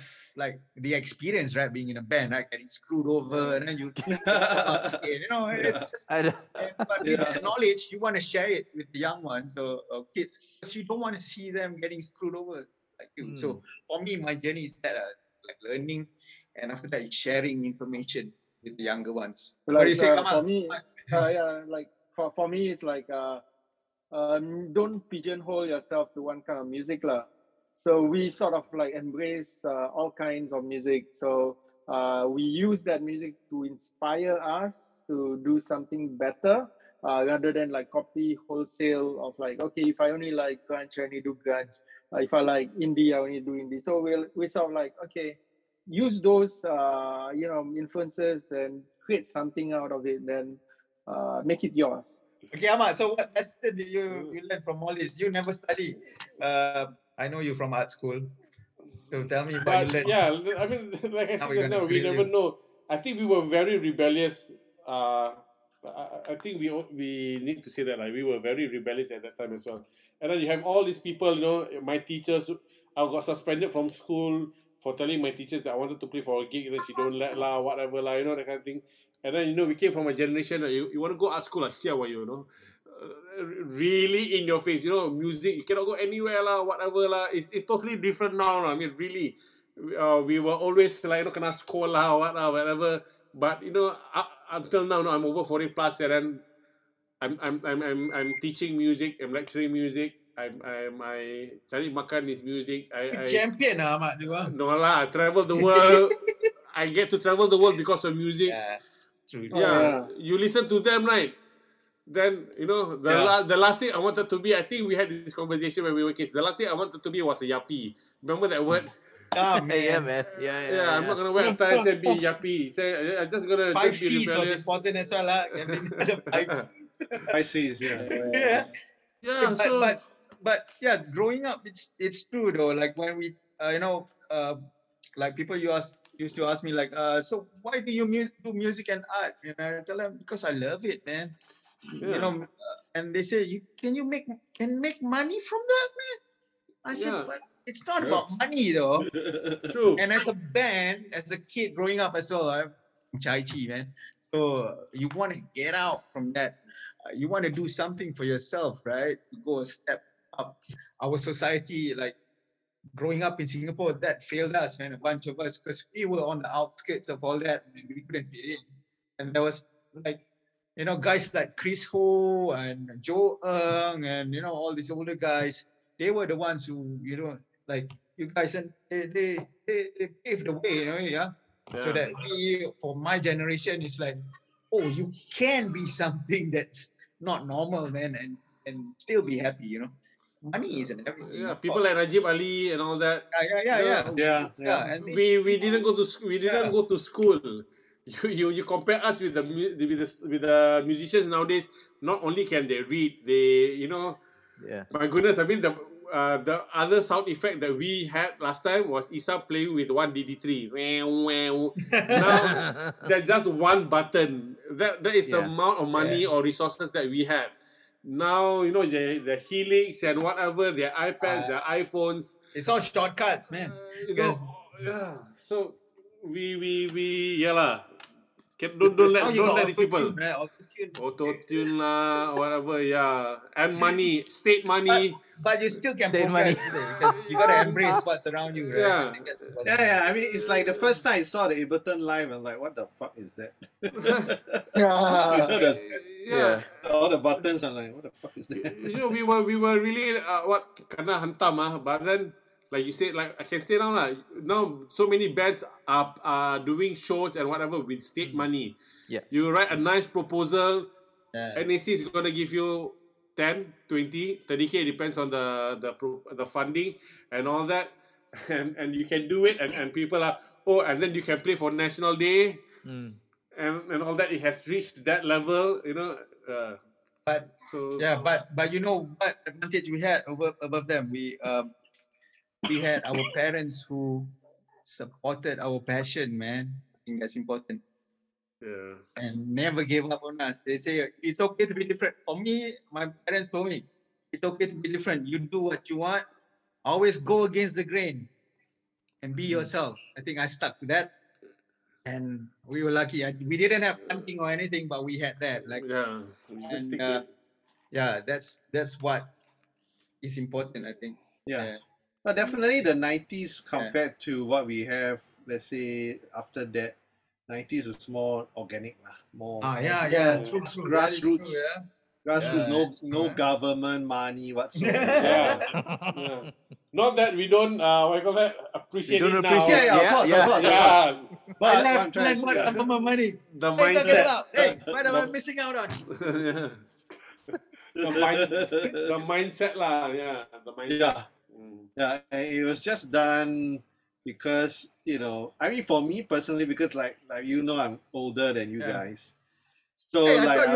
the experience, right? Being in a band, right? Getting screwed over, and then it's just. But with the knowledge, you want to share it with the young ones, so kids, because you don't want to see them getting screwed over like you. So for me, my journey is that learning, and after that, sharing information with the younger ones. What do you say, Kamal? For me, it's don't pigeonhole yourself to one kind of music, lah. So we sort of embrace all kinds of music. So we use that music to inspire us to do something better rather than copy wholesale of if I only like grunge, I only do grunge. If I like indie, I only do indie. So we sort of use those, influences and create something out of it, then make it yours. Okay, Ahmad, so what lesson did you learn from all this? You never study. I know you're from art school, so tell me about it. Yeah, I mean, like I said, we never know. I think we were very rebellious. I think we need to say that we were very rebellious at that time as well. And then you have all these people, my teachers. I got suspended from school for telling my teachers that I wanted to play for a gig, and then she don't let lah, whatever lah, that kind of thing. And then we came from a generation that you want to go art school, really in your face, music, you cannot go anywhere lah, whatever lah. It's totally different now lah. I mean, really, we were always kena score lah, whatever. But until now, I'm over 40 plus, and then I'm teaching music, I'm lecturing music, I cari makan is music. I champion lah, Ahmad. No lah, I travel the world. I get to travel the world because of music. Yeah, true. Yeah, you listen to them, right? Then, the last thing I wanted to be, I think we had this conversation when we were kids. The last thing I wanted to be was a yappy. Remember that word? Ah, man. Yeah, man. Yeah, I'm not gonna wear pants and be yuppie. Say, I'm just gonna just be rebellious. 5 C's was important as well, lah. 5 C's, yeah. So, but yeah, growing up, it's true though. Like when we, like people used to ask me like, so why do you do music and art? And I tell them because I love it, man. Yeah. You know, and they say, can you make money from that, man? I said, but it's not about money though. True. And as a band, as a kid growing up as well, I'm chai chi, man. So you want to get out from that. You want to do something for yourself, right? You go a step up. Our society, like growing up in Singapore, that failed us, man. A bunch of us, because we were on the outskirts of all that, and we couldn't fit in. And there was like, you know, guys like Chris Ho and Joe Ng and, you know, all these older guys, they were the ones who, you know, like you guys, and they paved the way, you know, so that we, for my generation, it's like, oh, you can be something that's not normal, man, and still be happy, you know. Money isn't everything. Yeah, people like Rajib Ali and all that. And we didn't go to school. We didn't go to school. You compare us with the musicians nowadays. Not only can they read, they, you know. Yeah. My goodness, I mean the other sound effect that we had last time was Issa playing with one DD3. Now that's just one button. That is the amount of money or resources that we have. Now, you know, the Helix and whatever, their iPads, their iPhones. It's all shortcuts, man. So we Don't let the people. Auto-tune lah, whatever, and money, state money. But you still can progress because you got to embrace what's around you, right? I mean, it's like the first time I saw the Ableton Live, I was like, what the fuck is that? All the buttons, I'm like, what the fuck is that? You know, we were really, kena hantam, but then, like you said, like I can stay down lah. Now so many bands are doing shows and whatever with state money. Yeah. You write a nice proposal, NAC is gonna give you 10, 20, 30K, depends on the funding and all that. And you can do it, and people are and then you can play for National Day and all that. It has reached that level, you know. But you know what advantage we had above them. We had our parents who supported our passion, man. I think that's important. Yeah. And never gave up on us. They say, it's okay to be different. For me, my parents told me, it's okay to be different. You do what you want. Always go against the grain and be yourself. I think I stuck to that. And we were lucky. We didn't have something or anything, but we had that. Like, that's what is important, I think. Yeah. But definitely the 90s compared to what we have, let's say, after that, 90s was more organic, more grassroots. Grassroots, no government money whatsoever. Not that we don't, what do you call that, appreciate it now. Of course. But I left government money. The mindset. Hey, what am I missing out on? The mindset lah, the mindset. Yeah. Yeah, it was just done because, you know, I mean, for me personally, because like you know, I'm older than you guys. So hey, I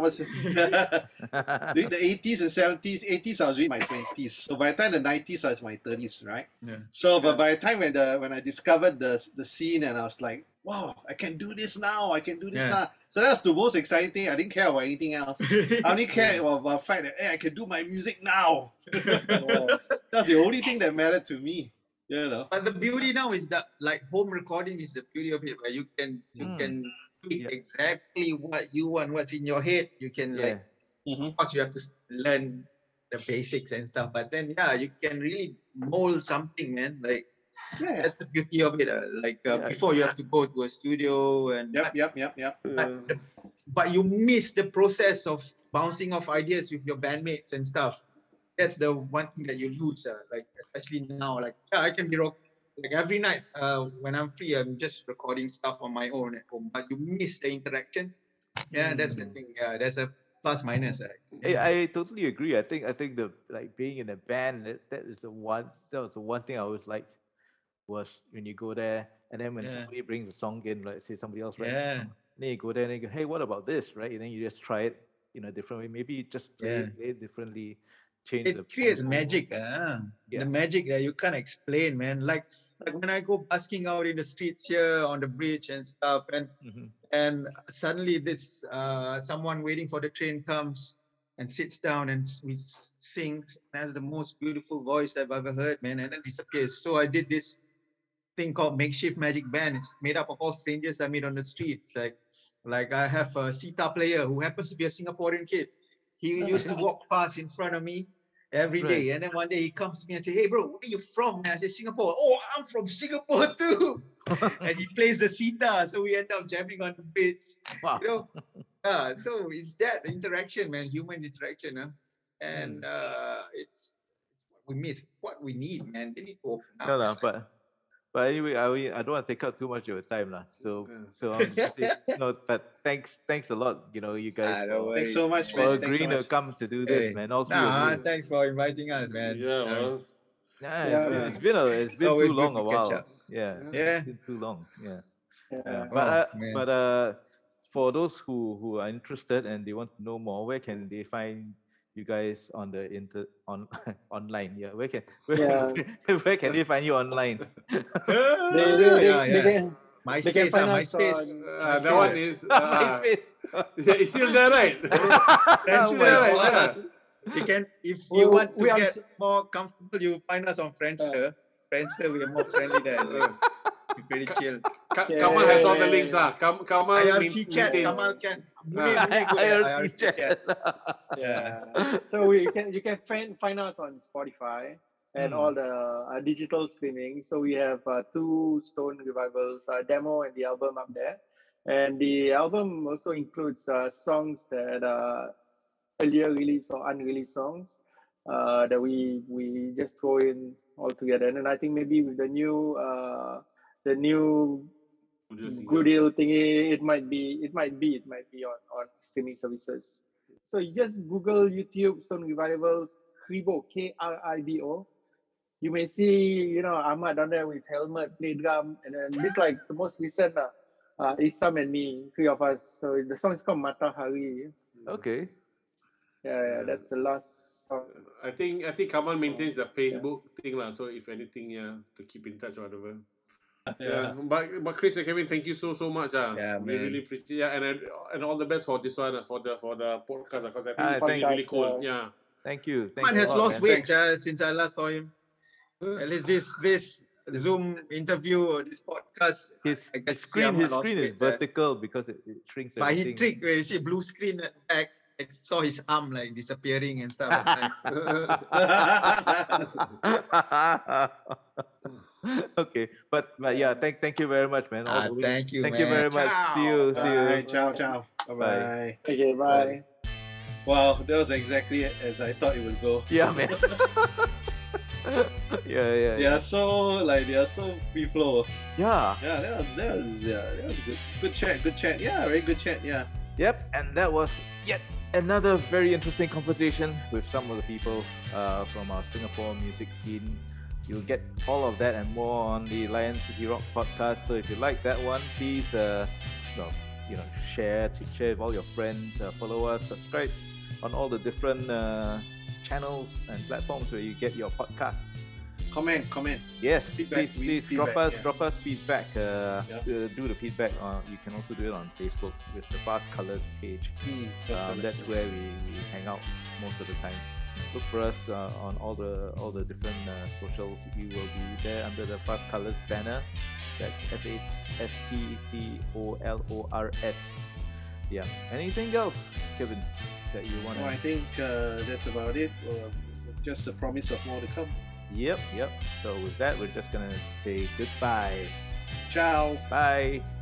was during the 80s and 70s, 80s I was in my 20s. So by the time the 90s I was in my 30s, right? Yeah. So but by the time when I discovered the scene and I was like, wow, I can do this now. So that's the most exciting thing. I didn't care about anything else. I only cared about the fact that, hey, I can do my music now. That's the only thing that mattered to me. You know? But the beauty now is that, like, home recording is the beauty of it, where you can pick exactly what you want, what's in your head. You can, like, of course, you have to learn the basics and stuff. But then, you can really mold something, man. Like, that's the beauty of it. Like before, you have to go to a studio and But you miss the process of bouncing off ideas with your bandmates and stuff. That's the one thing that you lose. Like especially now, like I can be rock. Like every night when I'm free, I'm just recording stuff on my own at home. But you miss the interaction. Yeah, that's the thing. Yeah, that's a plus minus. I totally agree. I think the like being in a band that is the one thing I always liked. was when you go there, and then when somebody brings a song in, like say somebody else, right? Yeah. Then you go there and you go, hey, what about this, right? And then you just try it in a different way. Maybe you just play it differently, change it. It creates magic. The magic that you can't explain, man. Like when I go busking out in the streets here on the bridge and stuff, and suddenly this someone waiting for the train comes and sits down and we sings and has the most beautiful voice I've ever heard, man, and then disappears. So I did this thing called makeshift magic band. It's made up of all strangers I meet on the streets. Like I have a sitar player who happens to be a Singaporean kid. He used to walk past in front of me every day, and then one day he comes to me and says, hey bro, where are you from? And I say, Singapore. Oh, I'm from Singapore too. And he plays the sitar, so we end up jamming on the pitch. Wow. You know? So it's that interaction, man, human interaction, huh? And it's what we miss, what we need, man. They need to open up. No, but anyway, I don't want to take up too much of your time, lah. So I'm just saying, no, but thanks a lot. You know, you guys. Thanks so much for agreeing to come to do this, man. Also, thanks for inviting us, man. It's been too long a while. It's been too long. But for those who are interested and they want to know more, where can they find you guys on the online? Where can they find you online? MySpace. That one is MySpace. It's still there, right? It's still there, right? You can, if you want to get more comfortable, you find us on Friendster. Friendster, we are more friendly there. Very chill. Kamal has all the links, lah. Kamal IRC chat. Kamal can. IRC chat. So you can find us on Spotify and all the digital streaming. So we have two Stone Revivals demo and the album up there, and the album also includes songs that are earlier released or unreleased songs that we just throw in all together. And I think maybe with the new Goodill thingy, it might be on streaming services. So you just Google YouTube Stone Revivals Kribo, Kribo. You may see, you know, Ahmad down there with helmet, play drum, and then this like the most recent Issam and me, three of us. So the song is called Matahari. Okay. Yeah, that's the last. I think Kamal maintains the Facebook thing lah. So if anything, to keep in touch or whatever. But Chris and Kevin, thank you so much. We really appreciate. And all the best for this one, for the podcast, because I think it's been really cool. Thank you. Man has lost weight since I last saw him. At least this Zoom interview or this podcast, his screen is vertical because it shrinks. But everything. He tricked. You see blue screen at the back. I saw his arm like disappearing and stuff. Okay, but yeah, thank you very much, man. Thank you, Thank you very much. See you. Bye. Ciao. Bye. Okay, bye. Wow, that was exactly as I thought it would go. Yeah, man. Yeah. They are so free flow. Yeah. Yeah, that was good. Good chat. Yeah, very good chat. Yeah. Yep, and that was yet another very interesting conversation with some of the people from our Singapore music scene. You'll get all of that and more on the Lion City Rock podcast. So if you like that one, please share with all your friends, follow us, subscribe on all the different channels and platforms where you get your podcasts. Comment. Yes, feedback, please feedback, drop us feedback. Do the feedback. You can also do it on Facebook with the Fast Colors page. That's where we hang out most of the time. Look for us on all the different socials. We will be there under the Fast Colors banner. That's FASTCOLORS. Yeah. Anything else, Kevin, that you want? No, I think that's about it. Just the promise of more to come. Yep. So with that, we're just going to say goodbye. Ciao. Bye.